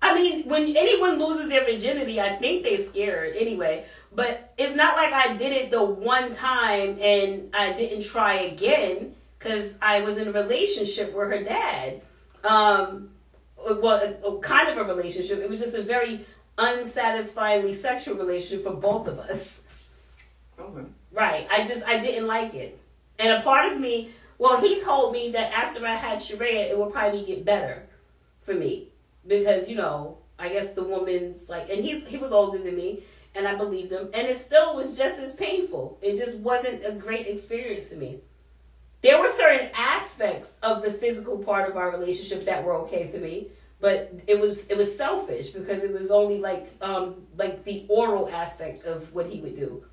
I mean, when anyone loses their virginity, I think they're scared anyway. But it's not like I did it the one time and I didn't try again because I was in a relationship with her dad. Well, kind of a relationship. It was just a very unsatisfyingly sexual relationship for both of us. Okay. Right. I didn't like it. And a part of me, well, he told me that after I had Sharia, it would probably get better for me. Because, I guess the woman's and he was older than me, and I believed him, and it still was just as painful. It just wasn't a great experience to me. There were certain aspects of the physical part of our relationship that were okay for me, but it was selfish because it was only the oral aspect of what he would do.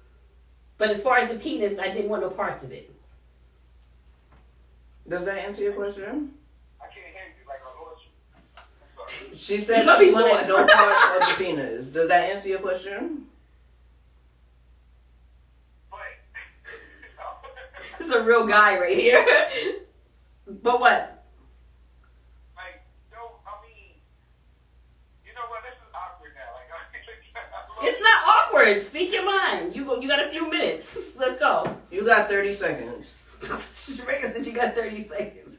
But as far as the penis, I didn't want no parts of it. Does that answer your question? She said she wanted no part of the penis. Does that answer your question? What? This is a real guy right here. But what? words. Speak your mind. You got a few minutes. Let's go. You got 30 seconds. Raya said you got 30 seconds.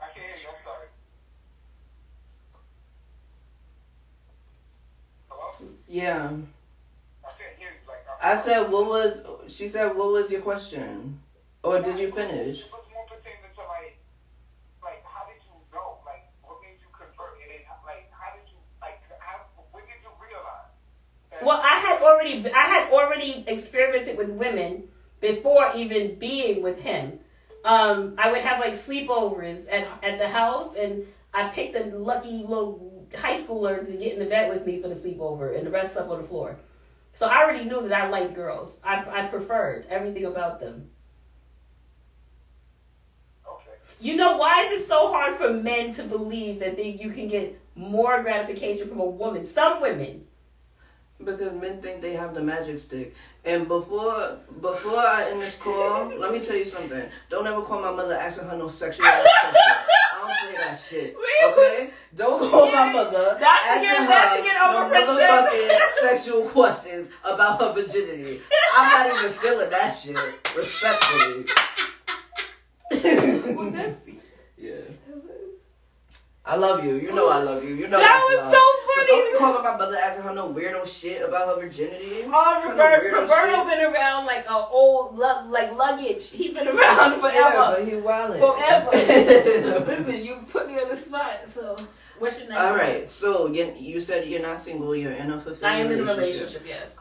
I can't hear you. I'm sorry. Hello? Yeah. I can't hear you. I said, she said, what was your question? Or did you finish? Well, I had already experimented with women before even being with him. I would have sleepovers at the house, and I picked the lucky little high schooler to get in the bed with me for the sleepover, and the rest slept on the floor. So I already knew that I liked girls. I preferred everything about them. Okay. You know, why is it so hard for men to believe that you can get more gratification from a woman? Some women. Because men think they have the magic stick. And before I end this call, let me tell you something. Don't ever call my mother asking her no sexual questions. I don't play that shit. Okay? Don't call my mother asking her no motherfucking sexual questions about her virginity. I'm not even feeling that shit. Respectfully. What's that? Yeah. I love you. You know I love you. You know that was love. So funny. But don't call my mother asking her no weirdo shit about her virginity. Oh, Roberto been around like an old luggage. He been around forever. Yeah, but he wildin'. Forever. Listen, you put me on the spot. So what's your next? All right. One? So you said you're not single. You're in a fulfilling relationship. I am in a relationship. Yes.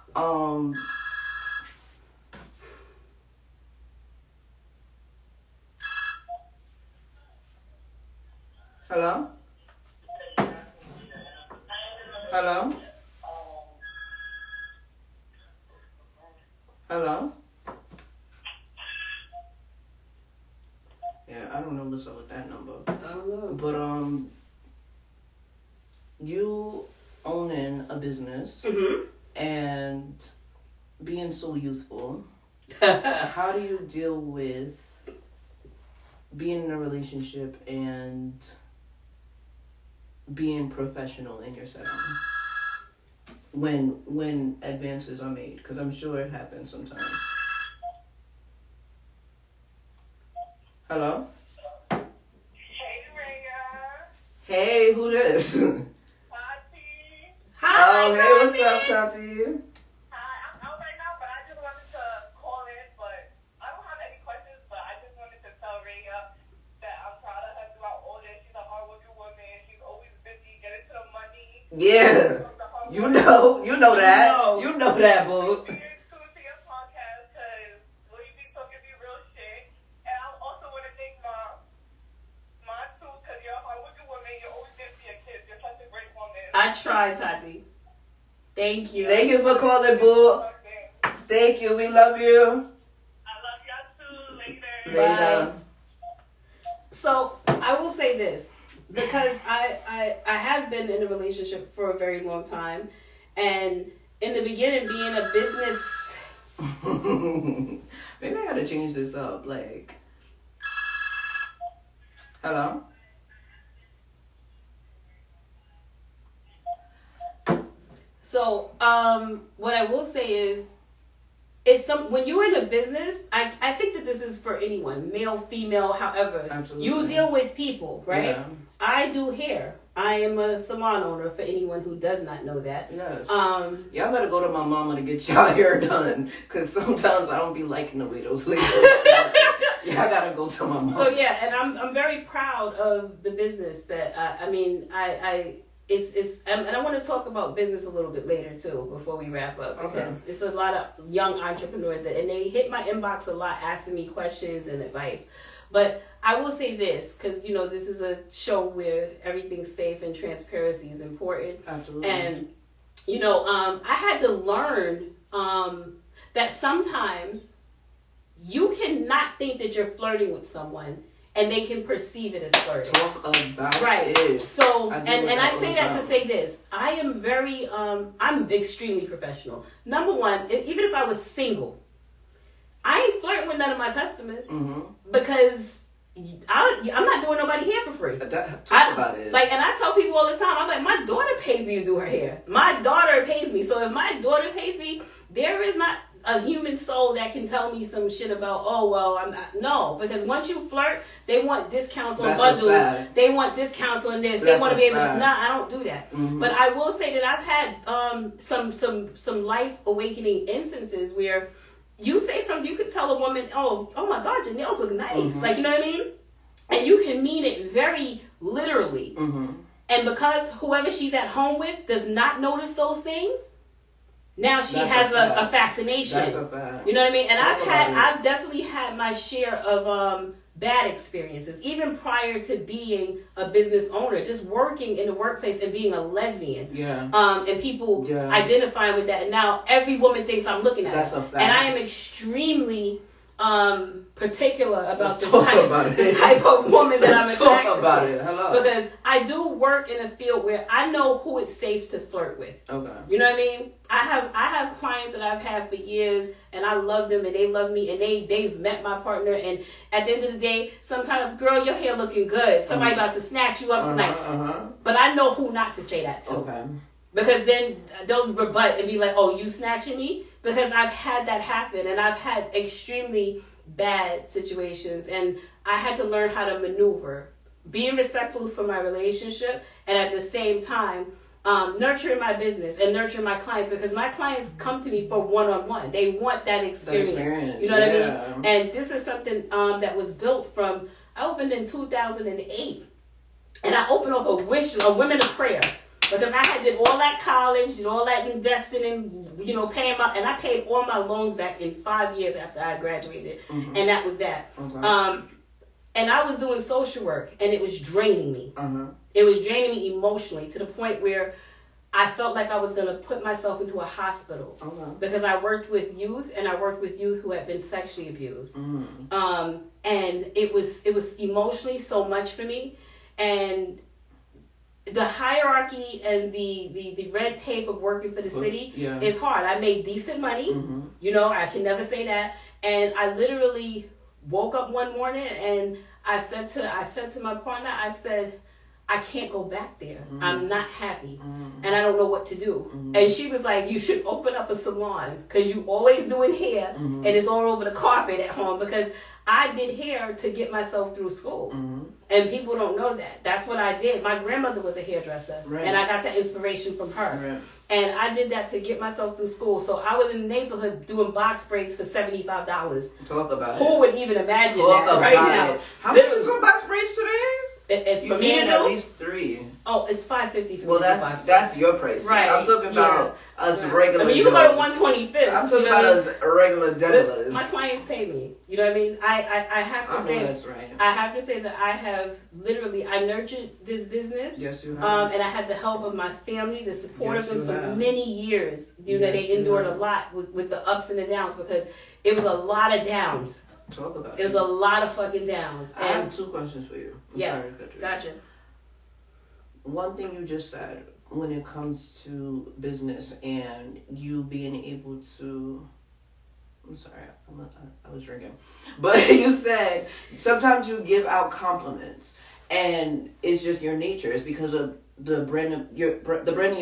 Hello. Hello? Hello? Yeah, I don't know what's up with that number. I don't know. But, you owning a business and being so youthful, how do you deal with being in a relationship and being professional in your setting when advances are made? Because I'm sure it happens sometimes. Hello? Hey, Raya. Hey, who this? Tati. Hi, oh, hey, what's up, Tati? Hi, I'm out right now, but I just wanted to call in, but I don't have any questions, but I just wanted to tell Raya that I'm proud of her throughout all this. She's a hardworking woman. She's always busy getting to the money. Yeah. You know that, boo. You tune to your podcast because what you think will give you real shit. And I also want to thank mom too, because you're a hardworking woman. You're always there for your kids. You're such a great woman. I try, Tati. Thank you. Thank you for calling, boo. Thank you. We love you. I love y'all too. Later. So I will say this. Because I have been in a relationship for a very long time, and in the beginning, being a business... Maybe I gotta change this up, Hello? So, what I will say is, when you're in a business, I think that this is for anyone, male, female, however. Absolutely. You deal with people, right? Yeah. I do hair. I am a salon owner, for anyone who does not know that. Yes. Y'all better go to my mama to get y'all hair done, because sometimes I don't be liking the way those ladies are. Y'all gotta go to my mama. So yeah, and I'm very proud of the business that and I want to talk about business a little bit later too before we wrap up, because it's a lot of young entrepreneurs and they hit my inbox a lot asking me questions and advice. But I will say this, because this is a show where everything's safe and transparency is important. Absolutely. And I had to learn that sometimes you cannot think that you're flirting with someone and they can perceive it as flirting. Talk about it. So, I say that to say this. I am very, I'm extremely professional. Number one, even if I was single, I ain't flirting with none of my customers because I'm not doing nobody hair for free. Talk about it. And I tell people all the time, I'm like, my daughter pays me to do her hair. My daughter pays me. So if my daughter pays me, there is not a human soul that can tell me some shit about, oh, well, I'm not. No, because once you flirt, they want discounts on bundles. They want discounts on this. They want to be able to, nah, I don't do that. Mm-hmm. But I will say that I've had some life awakening instances where you say something, you could tell a woman, oh my God, your nails look nice. Mm-hmm. Like, you know what I mean? And you can mean it very literally. Mm-hmm. And because whoever she's at home with does not notice those things, now she has a fascination. That's a fact. You know what I mean? And I've definitely had my share of bad experiences, even prior to being a business owner, just working in the workplace and being a lesbian. Yeah. And people identifying with that. And now every woman thinks I'm looking at her. That's a fact. And I am extremely particular about the type of woman that I'm attracted to. Hello. Because I do work in a field where I know who it's safe to flirt with. Okay. You know what I mean? I have clients that I've had for years and I love them and they love me and they've met my partner, and at the end of the day, sometimes, girl, your hair looking good. Somebody about to snatch you up tonight. But I know who not to say that to. Okay. Because then they'll rebut and be like, oh, you snatching me? Because I've had that happen, and I've had extremely bad situations, and I had to learn how to maneuver, being respectful for my relationship, and at the same time, nurturing my business and nurturing my clients, because my clients come to me for one-on-one. They want that experience. You know what I mean? And this is something that was built from, I opened in 2008, and I opened up a Women of Prayer. Because I did all that college, did all that investing and, you know, paying my, and I paid all my loans back in 5 years after I graduated. Mm-hmm. And that was that. Okay. And I was doing social work, and it was draining me. Uh-huh. It was draining me emotionally to the point where I felt like I was going to put myself into a hospital. Okay. Because I worked with youth, and I worked with youth who had been sexually abused. Mm. And it was emotionally so much for me. And the hierarchy and the red tape of working for the city is hard. I made decent money. Mm-hmm. You know, I can never say that. And I literally woke up one morning and I said to my partner, I said, I can't go back there. Mm-hmm. I'm not happy. Mm-hmm. And I don't know what to do. Mm-hmm. And she was like, you should open up a salon, because you always doing hair, mm-hmm. and it's all over the carpet at home, because I did hair to get myself through school. Mm-hmm. And people don't know that. That's what I did. My grandmother was a hairdresser. Right. And I got that inspiration from her. Right. And I did that to get myself through school. So I was in the neighborhood doing box braids for $75. Talk about Who would even imagine that right now? How much is on box braids today? If for me, at least $3. Oh, it's $5.50 for me. Well, that's your price. Right. I'm talking about us regular. I mean, you can go to 125. I'm talking about us regular doublers. My clients pay me. You know what I mean? I have to say that's right. I have to say that I have literally nurtured this business. Yes, you have. And I had the help of my family, the support of them for many years. You know, they endured a lot with the ups and the downs, because it was a lot of downs. Talk about it. It was a lot of fucking downs. And I have 2 questions for you. I'm sorry to cut you. Gotcha. One thing you just said, when it comes to business and you being able to, I'm sorry, I was drinking, but you said sometimes you give out compliments, and it's just your nature. It's because of the brand of your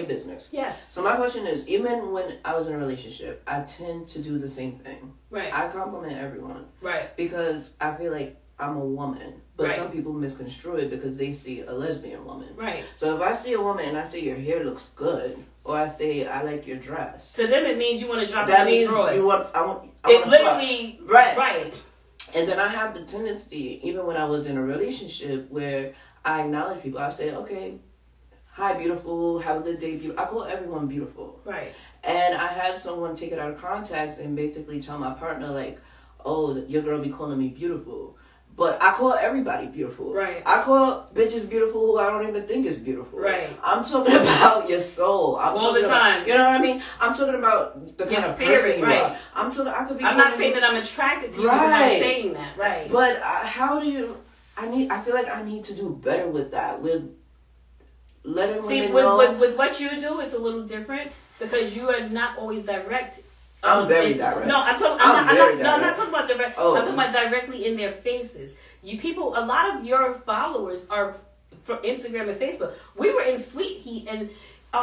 business. Yes. So my question is, even when I was in a relationship, I tend to do the same thing. Right. I compliment everyone. Right. Because I feel like I'm a woman. But some people misconstrue it because they see a lesbian woman. Right. So if I see a woman and I say your hair looks good, or I say I like your dress, to them it means you want to drop that means drawers. You want. I want literally. Drop. Right. Right. And then I have the tendency, even when I was in a relationship, where I acknowledge people, I say, okay. Hi, beautiful. Have a good day, beautiful. I call everyone beautiful. Right. And I had someone take it out of context and basically tell my partner, like, oh, your girl be calling me beautiful. But I call everybody beautiful. Right. I call bitches beautiful who I don't even think is beautiful. Right. I'm talking about your soul. All the time. About, you know what I mean? I'm talking about the kind of person you are. I'm talking. I could be. I'm not saying that I'm attracted to you because I'm saying that. Right. But how do you? I feel like I need to do better with that. With what you do, it's a little different because you are not always direct. I'm very direct. No, I'm not talking about direct. Oh. I'm talking about directly in their faces. A lot of your followers are from Instagram and Facebook. We were in Sweet Heat, and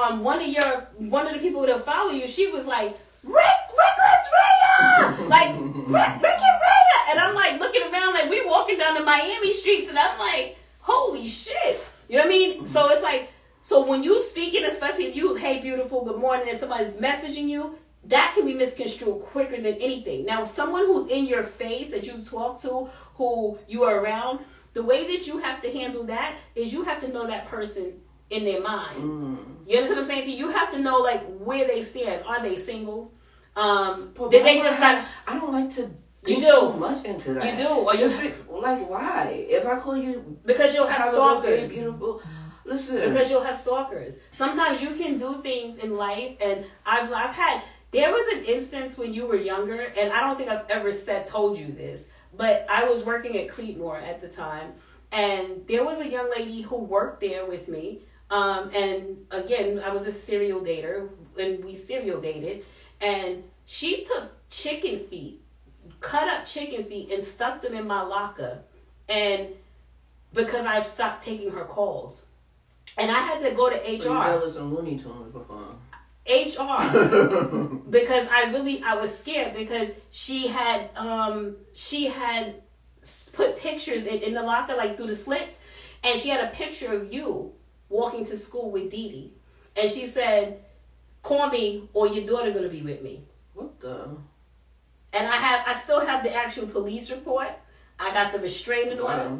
one of the people that follow you, she was like, Reckless Raya! Like, Wreck It Raya! And I'm like looking around, like we walking down the Miami streets, and I'm like, holy shit. You know what I mean? So it's like, so when you speaking, especially if you, hey, beautiful, good morning, and somebody's messaging you, that can be misconstrued quicker than anything. Now, someone who's in your face that you talk to, who you are around, the way that you have to handle that is you have to know that person in their mind. Mm. You understand what I'm saying? So you have to know, like, where they stand. Are they single? Did they just not? I don't like to do too much into that. You do, or just like, why? If I call you, because you'll have stalkers. Beautiful. Listen, because you'll have stalkers. Sometimes you can do things in life, and I've had. There was an instance when you were younger, and I don't think I've ever told you this, but I was working at Creemore at the time, and there was a young lady who worked there with me. And again, I was a serial dater, and we serial dated, and she took chicken feet, cut up chicken feet, and stuck them in my locker, and because I've stopped taking her calls, and I had to go to HR. Well, that was a Looney Tunes before. HR, because I was scared because she had put pictures in the locker, like through the slits, and she had a picture of you walking to school with Didi, and she said, "Call me or your daughter gonna be with me." What the? And I still have the actual police report. I got the restraining order. Wow.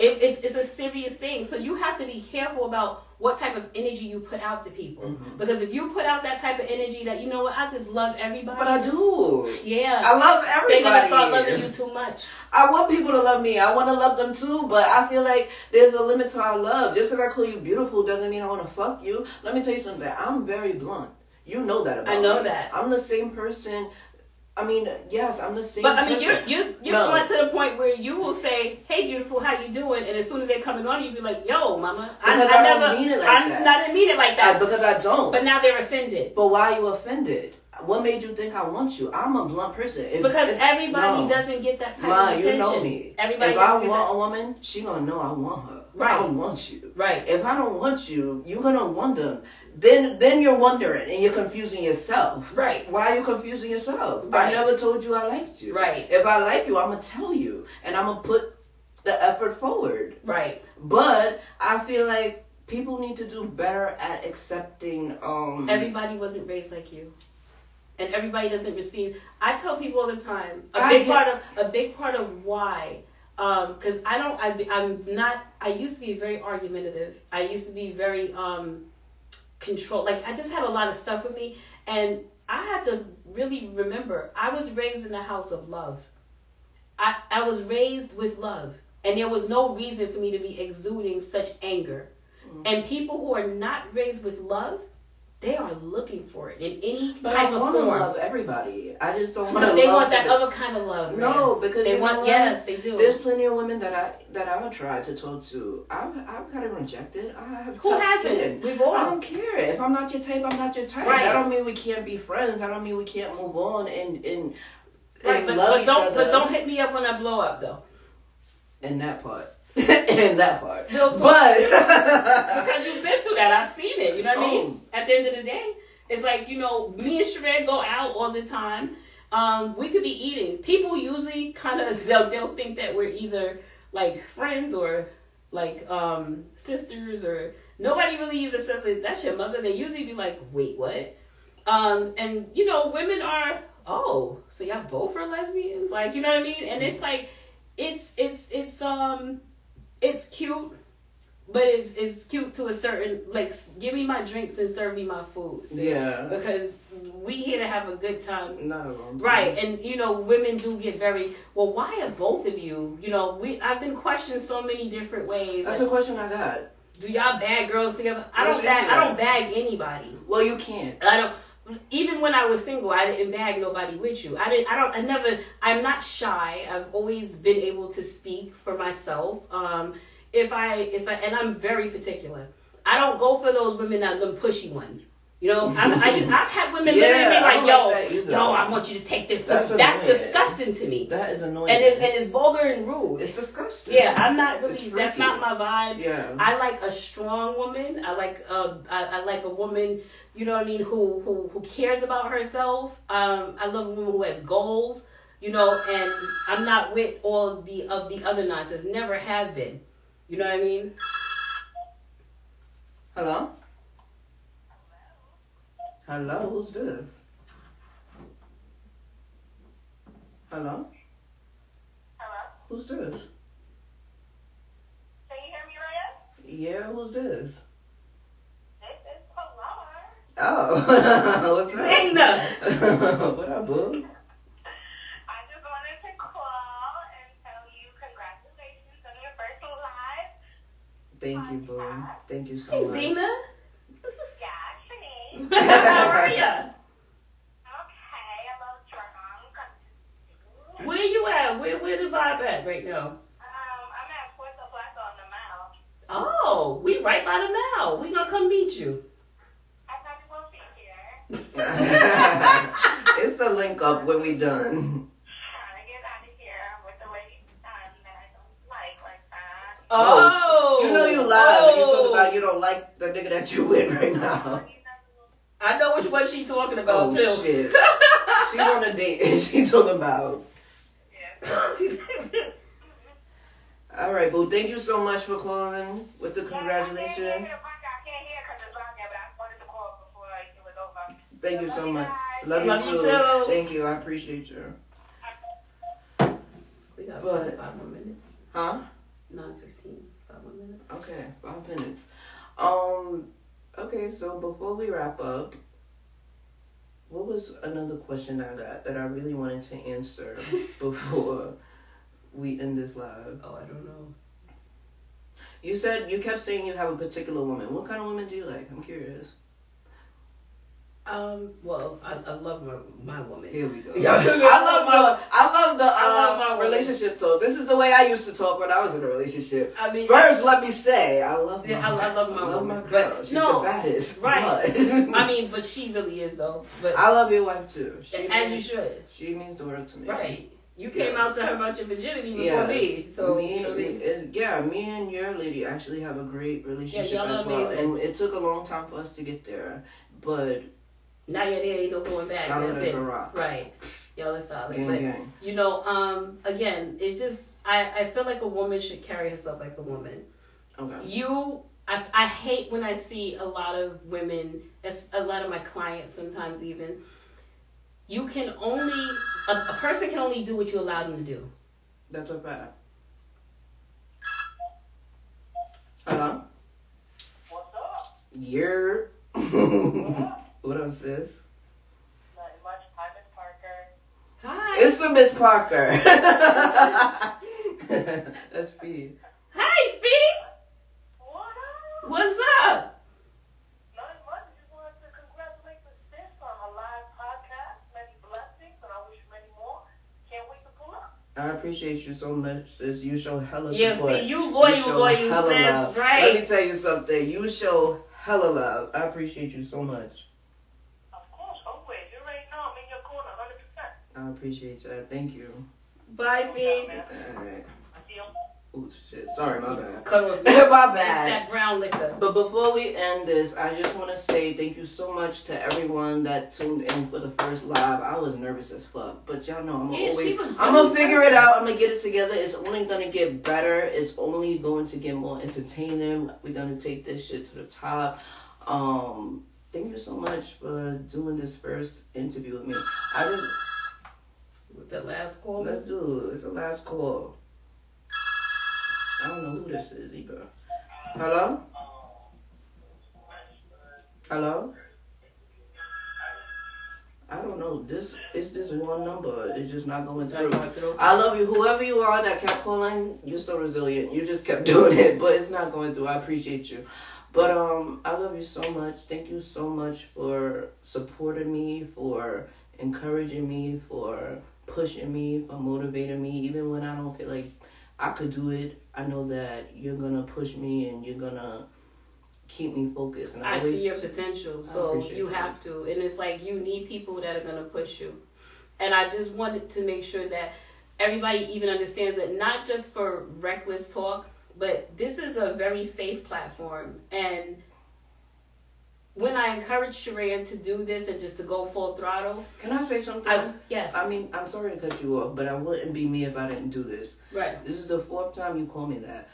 It's a serious thing. So you have to be careful about what type of energy you put out to people. Mm-hmm. Because if you put out that type of energy that, you know what, I just love everybody. But I do. Yeah. I love everybody. They're going to start loving you too much. I want people to love me. I want to love them too. But I feel like there's a limit to our love. Just because I call you beautiful doesn't mean I want to fuck you. Let me tell you something. I'm very blunt. You know that about me. I know that. I'm the same person. I mean, yes, I'm the same. But I mean, you're going to the point where you will say, "Hey, beautiful, how you doing?" And as soon as they're coming on, you be like, "Yo, mama, I didn't mean it like that." Because I don't. But now they're offended. But why are you offended? What made you think I want you? I'm a blunt person. Because everybody doesn't get that type of attention. You know me. Everybody. If I want a woman, she gonna know I want her. Right. I don't want you. Right. If I don't want you, you're gonna wonder. Then you're wondering and you're confusing yourself. Right. Why are you confusing yourself? Right. I never told you I liked you. Right. If I like you, I'm gonna tell you and I'm gonna put the effort forward. Right. But I feel like people need to do better at accepting. Everybody wasn't raised like you. And everybody doesn't receive. I tell people all the time. A big part of why, because I used to be very argumentative. I used to be very controlled. Like, I just had a lot of stuff with me, and I had to really remember I was raised in a house of love. I was raised with love, and there was no reason for me to be exuding such anger. Mm-hmm. And people who are not raised with love, they are looking for it in any type of form. I want to love everybody. I just don't want to love. They want that other kind of love. Man. No, because they want. Yes, they do. There's plenty of women that I've tried to talk to. I've kind of rejected. I have. Who hasn't? We've all. I don't care if I'm not your type. I'm not your type. Right. I don't mean we can't be friends. I don't mean we can't move on and love each other. But don't hit me up when I blow up though. In that part. But because you've been through that, I've seen it. You know what I mean? At the end of the day, it's like, you know, me and Sheree go out all the time. We could be eating. People usually kind of they'll think that we're either like friends or like sisters, or nobody really even says like, that's your mother. They usually be like, wait, what? And you know, women are, oh, so y'all both are lesbians? Like, you know what I mean? And it's like it's cute, but it's cute to a certain, like, give me my drinks and serve me my food, sis. Yeah. Because we here to have a good time. Not a long time. Right. And, you know, women do get very, well, why are both of you? You know, I've been questioned so many different ways. That's a question I got. Do y'all bag girls together? I don't bag anybody. Well, you can't. Even when I was single, I didn't bag nobody with you. I'm not shy. I've always been able to speak for myself. If I, and I'm very particular. I don't go for those women that are them pushy ones. You know, I've had women literally be like, "Yo, I want you to take this." That's disgusting to me. That is annoying, and it's vulgar and rude. It's disgusting. Yeah, I'm not really. That's not my vibe. Yeah, I like a strong woman. I like I like a woman. You know what I mean? Who cares about herself? I love a woman who has goals. You know, and I'm not with all the other nonsense. Never have been. You know what I mean? Hello. Hello, who's this? Hello? Hello? Who's this? Can you hear me, Raya? Yeah, who's this? This is Pilar. Oh, what's up? What up, boo? I just wanted to call and tell you congratulations on your first live. Thank you, boo. Thank you so much. Hey, Zena? How are you? Okay, I'm a drunk. Where you at? Where the vibe at right now? I'm at Puerto Plata on the Mall. Oh, we right by the Mall. We gonna come meet you. I thought you won't be here. It's the link up when we done. Trying to get out of here with the way you've done that I don't like that. Oh, you know you lied when you talk about you don't like the nigga that you with right now. I know which one she's talking about, too. Shit. She's on a date and she's talking about. Yeah. All right, boo. Thank you so much for calling with the congratulations. I can't hear because it's blocking, but I wanted to call before it was over. Thank you so much. Love you, too. Thank you. I appreciate you. We got 5 more minutes. Huh? 9:15. 5 more minutes. Okay. 5 minutes. Okay, so before we wrap up, what was another question I got that I really wanted to answer before we end this live? Oh, I don't know. You kept saying you have a particular woman. What kind of women do you like? I'm curious. Well, I love my woman. Here we go. Yeah, I love the relationship talk. This is the way I used to talk when I was in a relationship. I mean, first, let me say, I love my woman. But she's the baddest. Right. I mean, but she really is though. But I love your wife too. You should. She means the world to me. Right. You came out to her about your virginity before me. So you know what I mean? Yeah, me and your lady actually have a great relationship as well. Amazing. And it took a long time for us to get there, but. Now you're there, ain't no going back. Solid that's it. Right. Y'all are solid. Gang, but, gang. You know, again, it's just, I feel like a woman should carry herself like a woman. Okay. I hate when I see a lot of women, a lot of my clients sometimes even, a person can only do what you allow them to do. That's a fact. Hello? What's up? Yeah. What up, sis? Not much. Hi, Miss Parker. Hi. It's the Miss Parker. That's Fee. Hi, Fee. What up? What's up? Not much. I just wanted to congratulate the sis on her live podcast. Many blessings, and I wish you many more. Can't wait to pull up. I appreciate you so much, sis. You show hella support. Yeah, Fee, you loyal, sis. Love. Right. Let me tell you something. You show hella love. I appreciate you so much. I appreciate that. Thank you. Bye, Fee. Alright. Oh, shit. Sorry, my bad. My bad. That brown liquor. But before we end this, I just want to say thank you so much to everyone that tuned in for the first live. I was nervous as fuck, but y'all know I'm going to figure it out. I'm going to get it together. It's only going to get better. It's only going to get more entertaining. We're going to take this shit to the top. Thank you so much for doing this first interview with me. With the last call? Let's do it. It's the last call. I don't know who this is either. Hello? Hello? I don't know. This one number. It's just not going through. I love you. Whoever you are that kept calling, you're so resilient. You just kept doing it, but it's not going through. I appreciate you. But I love you so much. Thank you so much for supporting me, for encouraging me, for pushing me, for motivating me, even when I don't feel like I could do it. I know that you're gonna push me and you're gonna keep me focused. And I see your potential, so you have to. And it's like you need people that are going to push you. And I just wanted to make sure that everybody even understands that not just for Reckless Talk, but this is a very safe platform. And when I encourage Shreya to do this and just to go full throttle. Can I say something? Yes. I mean, I'm sorry to cut you off, but I wouldn't be me if I didn't do this. Right. This is the fourth time you call me that.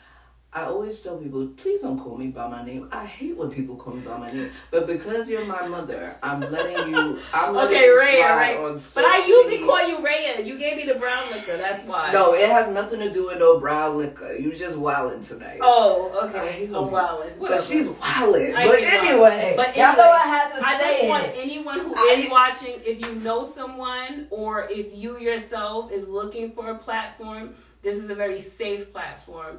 I always tell people, please don't call me by my name. I hate when people call me by my name. But because you're my mother, I'm letting you slide on so But I usually call you Raya. You gave me the brown liquor, that's why. No, it has nothing to do with no brown liquor. You just wildin' tonight. Oh, okay. I'm wildin'. But she's wildin'. But anyway, y'all know I had to say I just want anyone who is watching, if you know someone or if you yourself is looking for a platform, this is a very safe platform.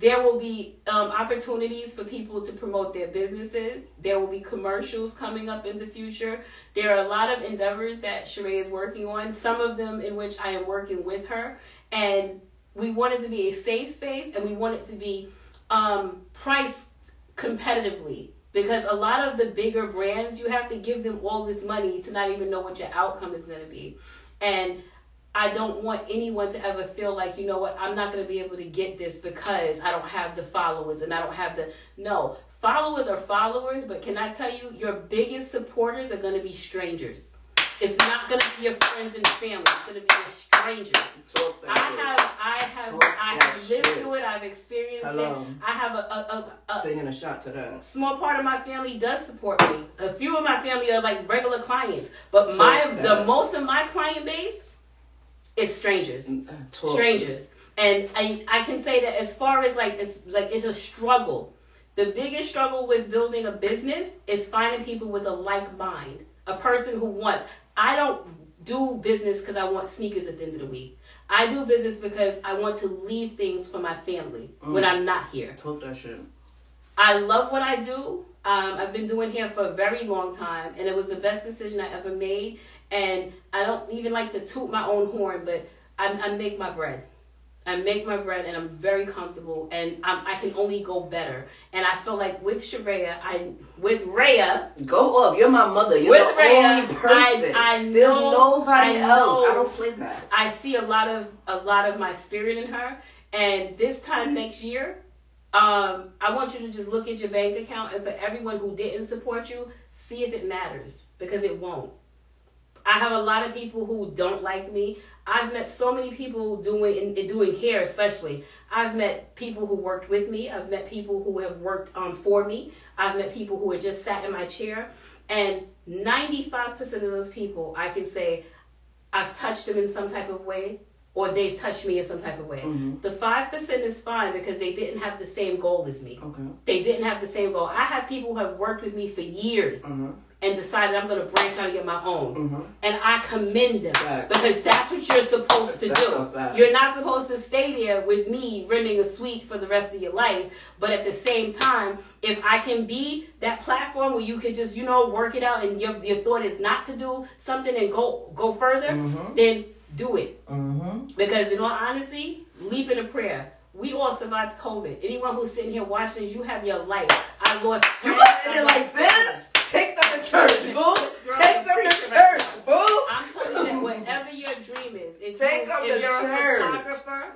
There will be opportunities for people to promote their businesses. There will be commercials coming up in the future. There are a lot of endeavors that Shreya is working on, some of them in which I am working with her. And we want it to be a safe space, and we want it to be priced competitively, because a lot of the bigger brands, you have to give them all this money to not even know what your outcome is going to be. And I don't want anyone to ever feel like, you know what, I'm not going to be able to get this because I don't have the followers and I don't have the... No, followers are followers, but can I tell you, your biggest supporters are going to be strangers. It's not going to be your friends and family. It's going to be a stranger. I have lived through it. I've experienced it. I have a taking a shot to that. Small part of my family does support me. A few of my family are like regular clients, but the most of my client base... It's strangers. Strangers. And I can say that as far as it's a struggle. The biggest struggle with building a business is finding people with a like mind. A person who wants. I don't do business because I want sneakers at the end of the week. I do business because I want to leave things for my family when I'm not here. Talk that shit. I love what I do. I've been doing hair for a very long time, and it was the best decision I ever made. And I don't even like to toot my own horn, but I make my bread. I make my bread, and I'm very comfortable, and I can only go better. And I feel like with Shreya, Go up. You're my mother. You're the only person. There's nobody else. I don't play that. I see a lot of my spirit in her. And this time next year, I want you to just look at your bank account, and for everyone who didn't support you, see if it matters, because it won't. I have a lot of people who don't like me. I've met so many people doing hair, especially. I've met people who worked with me. I've met people who have worked for me. I've met people who had just sat in my chair. And 95% of those people, I can say, I've touched them in some type of way, or they've touched me in some type of way. Mm-hmm. The 5% is fine because they didn't have the same goal as me. Okay. They didn't have the same goal. I have people who have worked with me for years. Mm-hmm. And decided I'm going to branch out and get my own. Mm-hmm. And I commend them. Right. Because that's what you're supposed to do. You're not supposed to stay there with me renting a suite for the rest of your life. But at the same time, if I can be that platform where you can just, work it out and your thought is not to do something and go further, mm-hmm. then do it. Mm-hmm. Because in all honesty, leap in a prayer. We all survived COVID. Anyone who's sitting here watching this, you have your life. I lost... You want to end it like this? Take them to church, boo. Take them to church, boo. I'm telling you that whatever your dream is, if you're a photographer,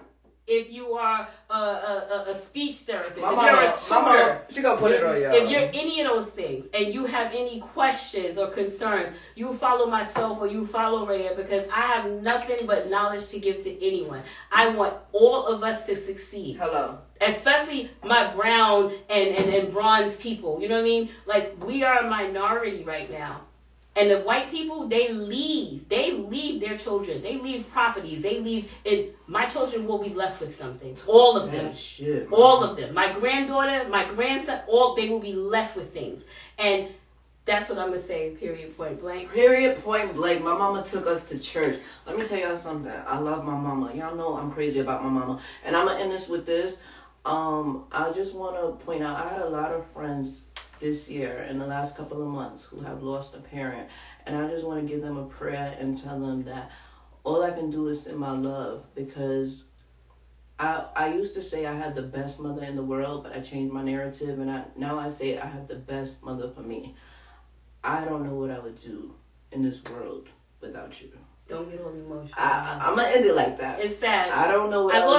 if you are a speech therapist, if you're a tutor, she gonna put it on y'all. If you're any of those things and you have any questions or concerns, you follow myself or you follow Raya, because I have nothing but knowledge to give to anyone. I want all of us to succeed. Hello. Especially my brown and bronze people. You know what I mean? Like, we are a minority right now. And the white people, they leave. They leave their children. They leave properties. They leave. And my children will be left with something. All of them. All of them. My granddaughter, my grandson, they will be left with things. And that's what I'm going to say, period, point blank. Period, point blank. My mama took us to church. Let me tell y'all something. I love my mama. Y'all know I'm crazy about my mama. And I'm going to end this with this. I just want to point out, I had a lot of friends this year, in the last couple of months, who have lost a parent. And I just want to give them a prayer and tell them that all I can do is send my love, because I used to say I had the best mother in the world, but I changed my narrative, and now I say I have the best mother for me. I don't know what I would do in this world without you. Don't get all emotional. I'm gonna end it like that. It's sad. I don't know what I would do. I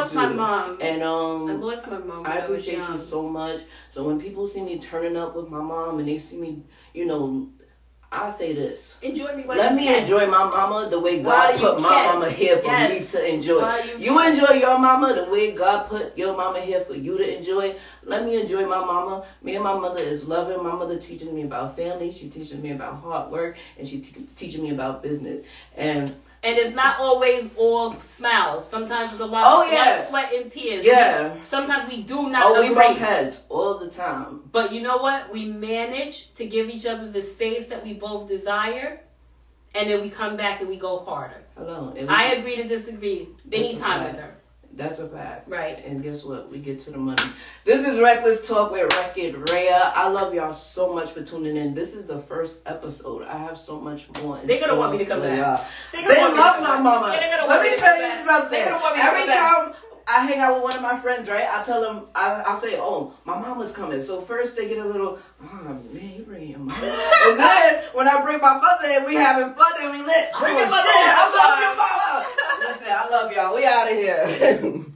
lost my mom. I appreciate you so much. So when people see me turning up with my mom, and they see me, you know, I say this. Enjoy me while you can. Let me enjoy my mama the way God put my mama here for me to enjoy. You enjoy your mama the way God put your mama here for you to enjoy. Let me enjoy my mama. Me and my mother is loving. My mother teaches me about family. She teaches me about hard work. And she teaches me about business. And it's not always all smiles. Sometimes it's a lot of blood, sweat, and tears. Yeah. Sometimes we do not agree. We bump heads all the time. But you know what? We manage to give each other the space that we both desire. And then we come back and we go harder. Hello. I agree to disagree anytime with her. That's a fact. Right. And guess what? We get to the money. This is Reckless Talk with Wreck It Raya. I love y'all so much for tuning in. This is the first episode. I have so much more. They're going to want me to come back. They love my mama. Let me tell you something. Every time I hang out with one of my friends, right, I tell them, I'll say, oh, my mama's coming. So first they get a little, oh, man, you bring your mama. And then when I bring my mother in, we having fun and we lit. Oh, shit, I love your mama. Listen, I love y'all. We out of here.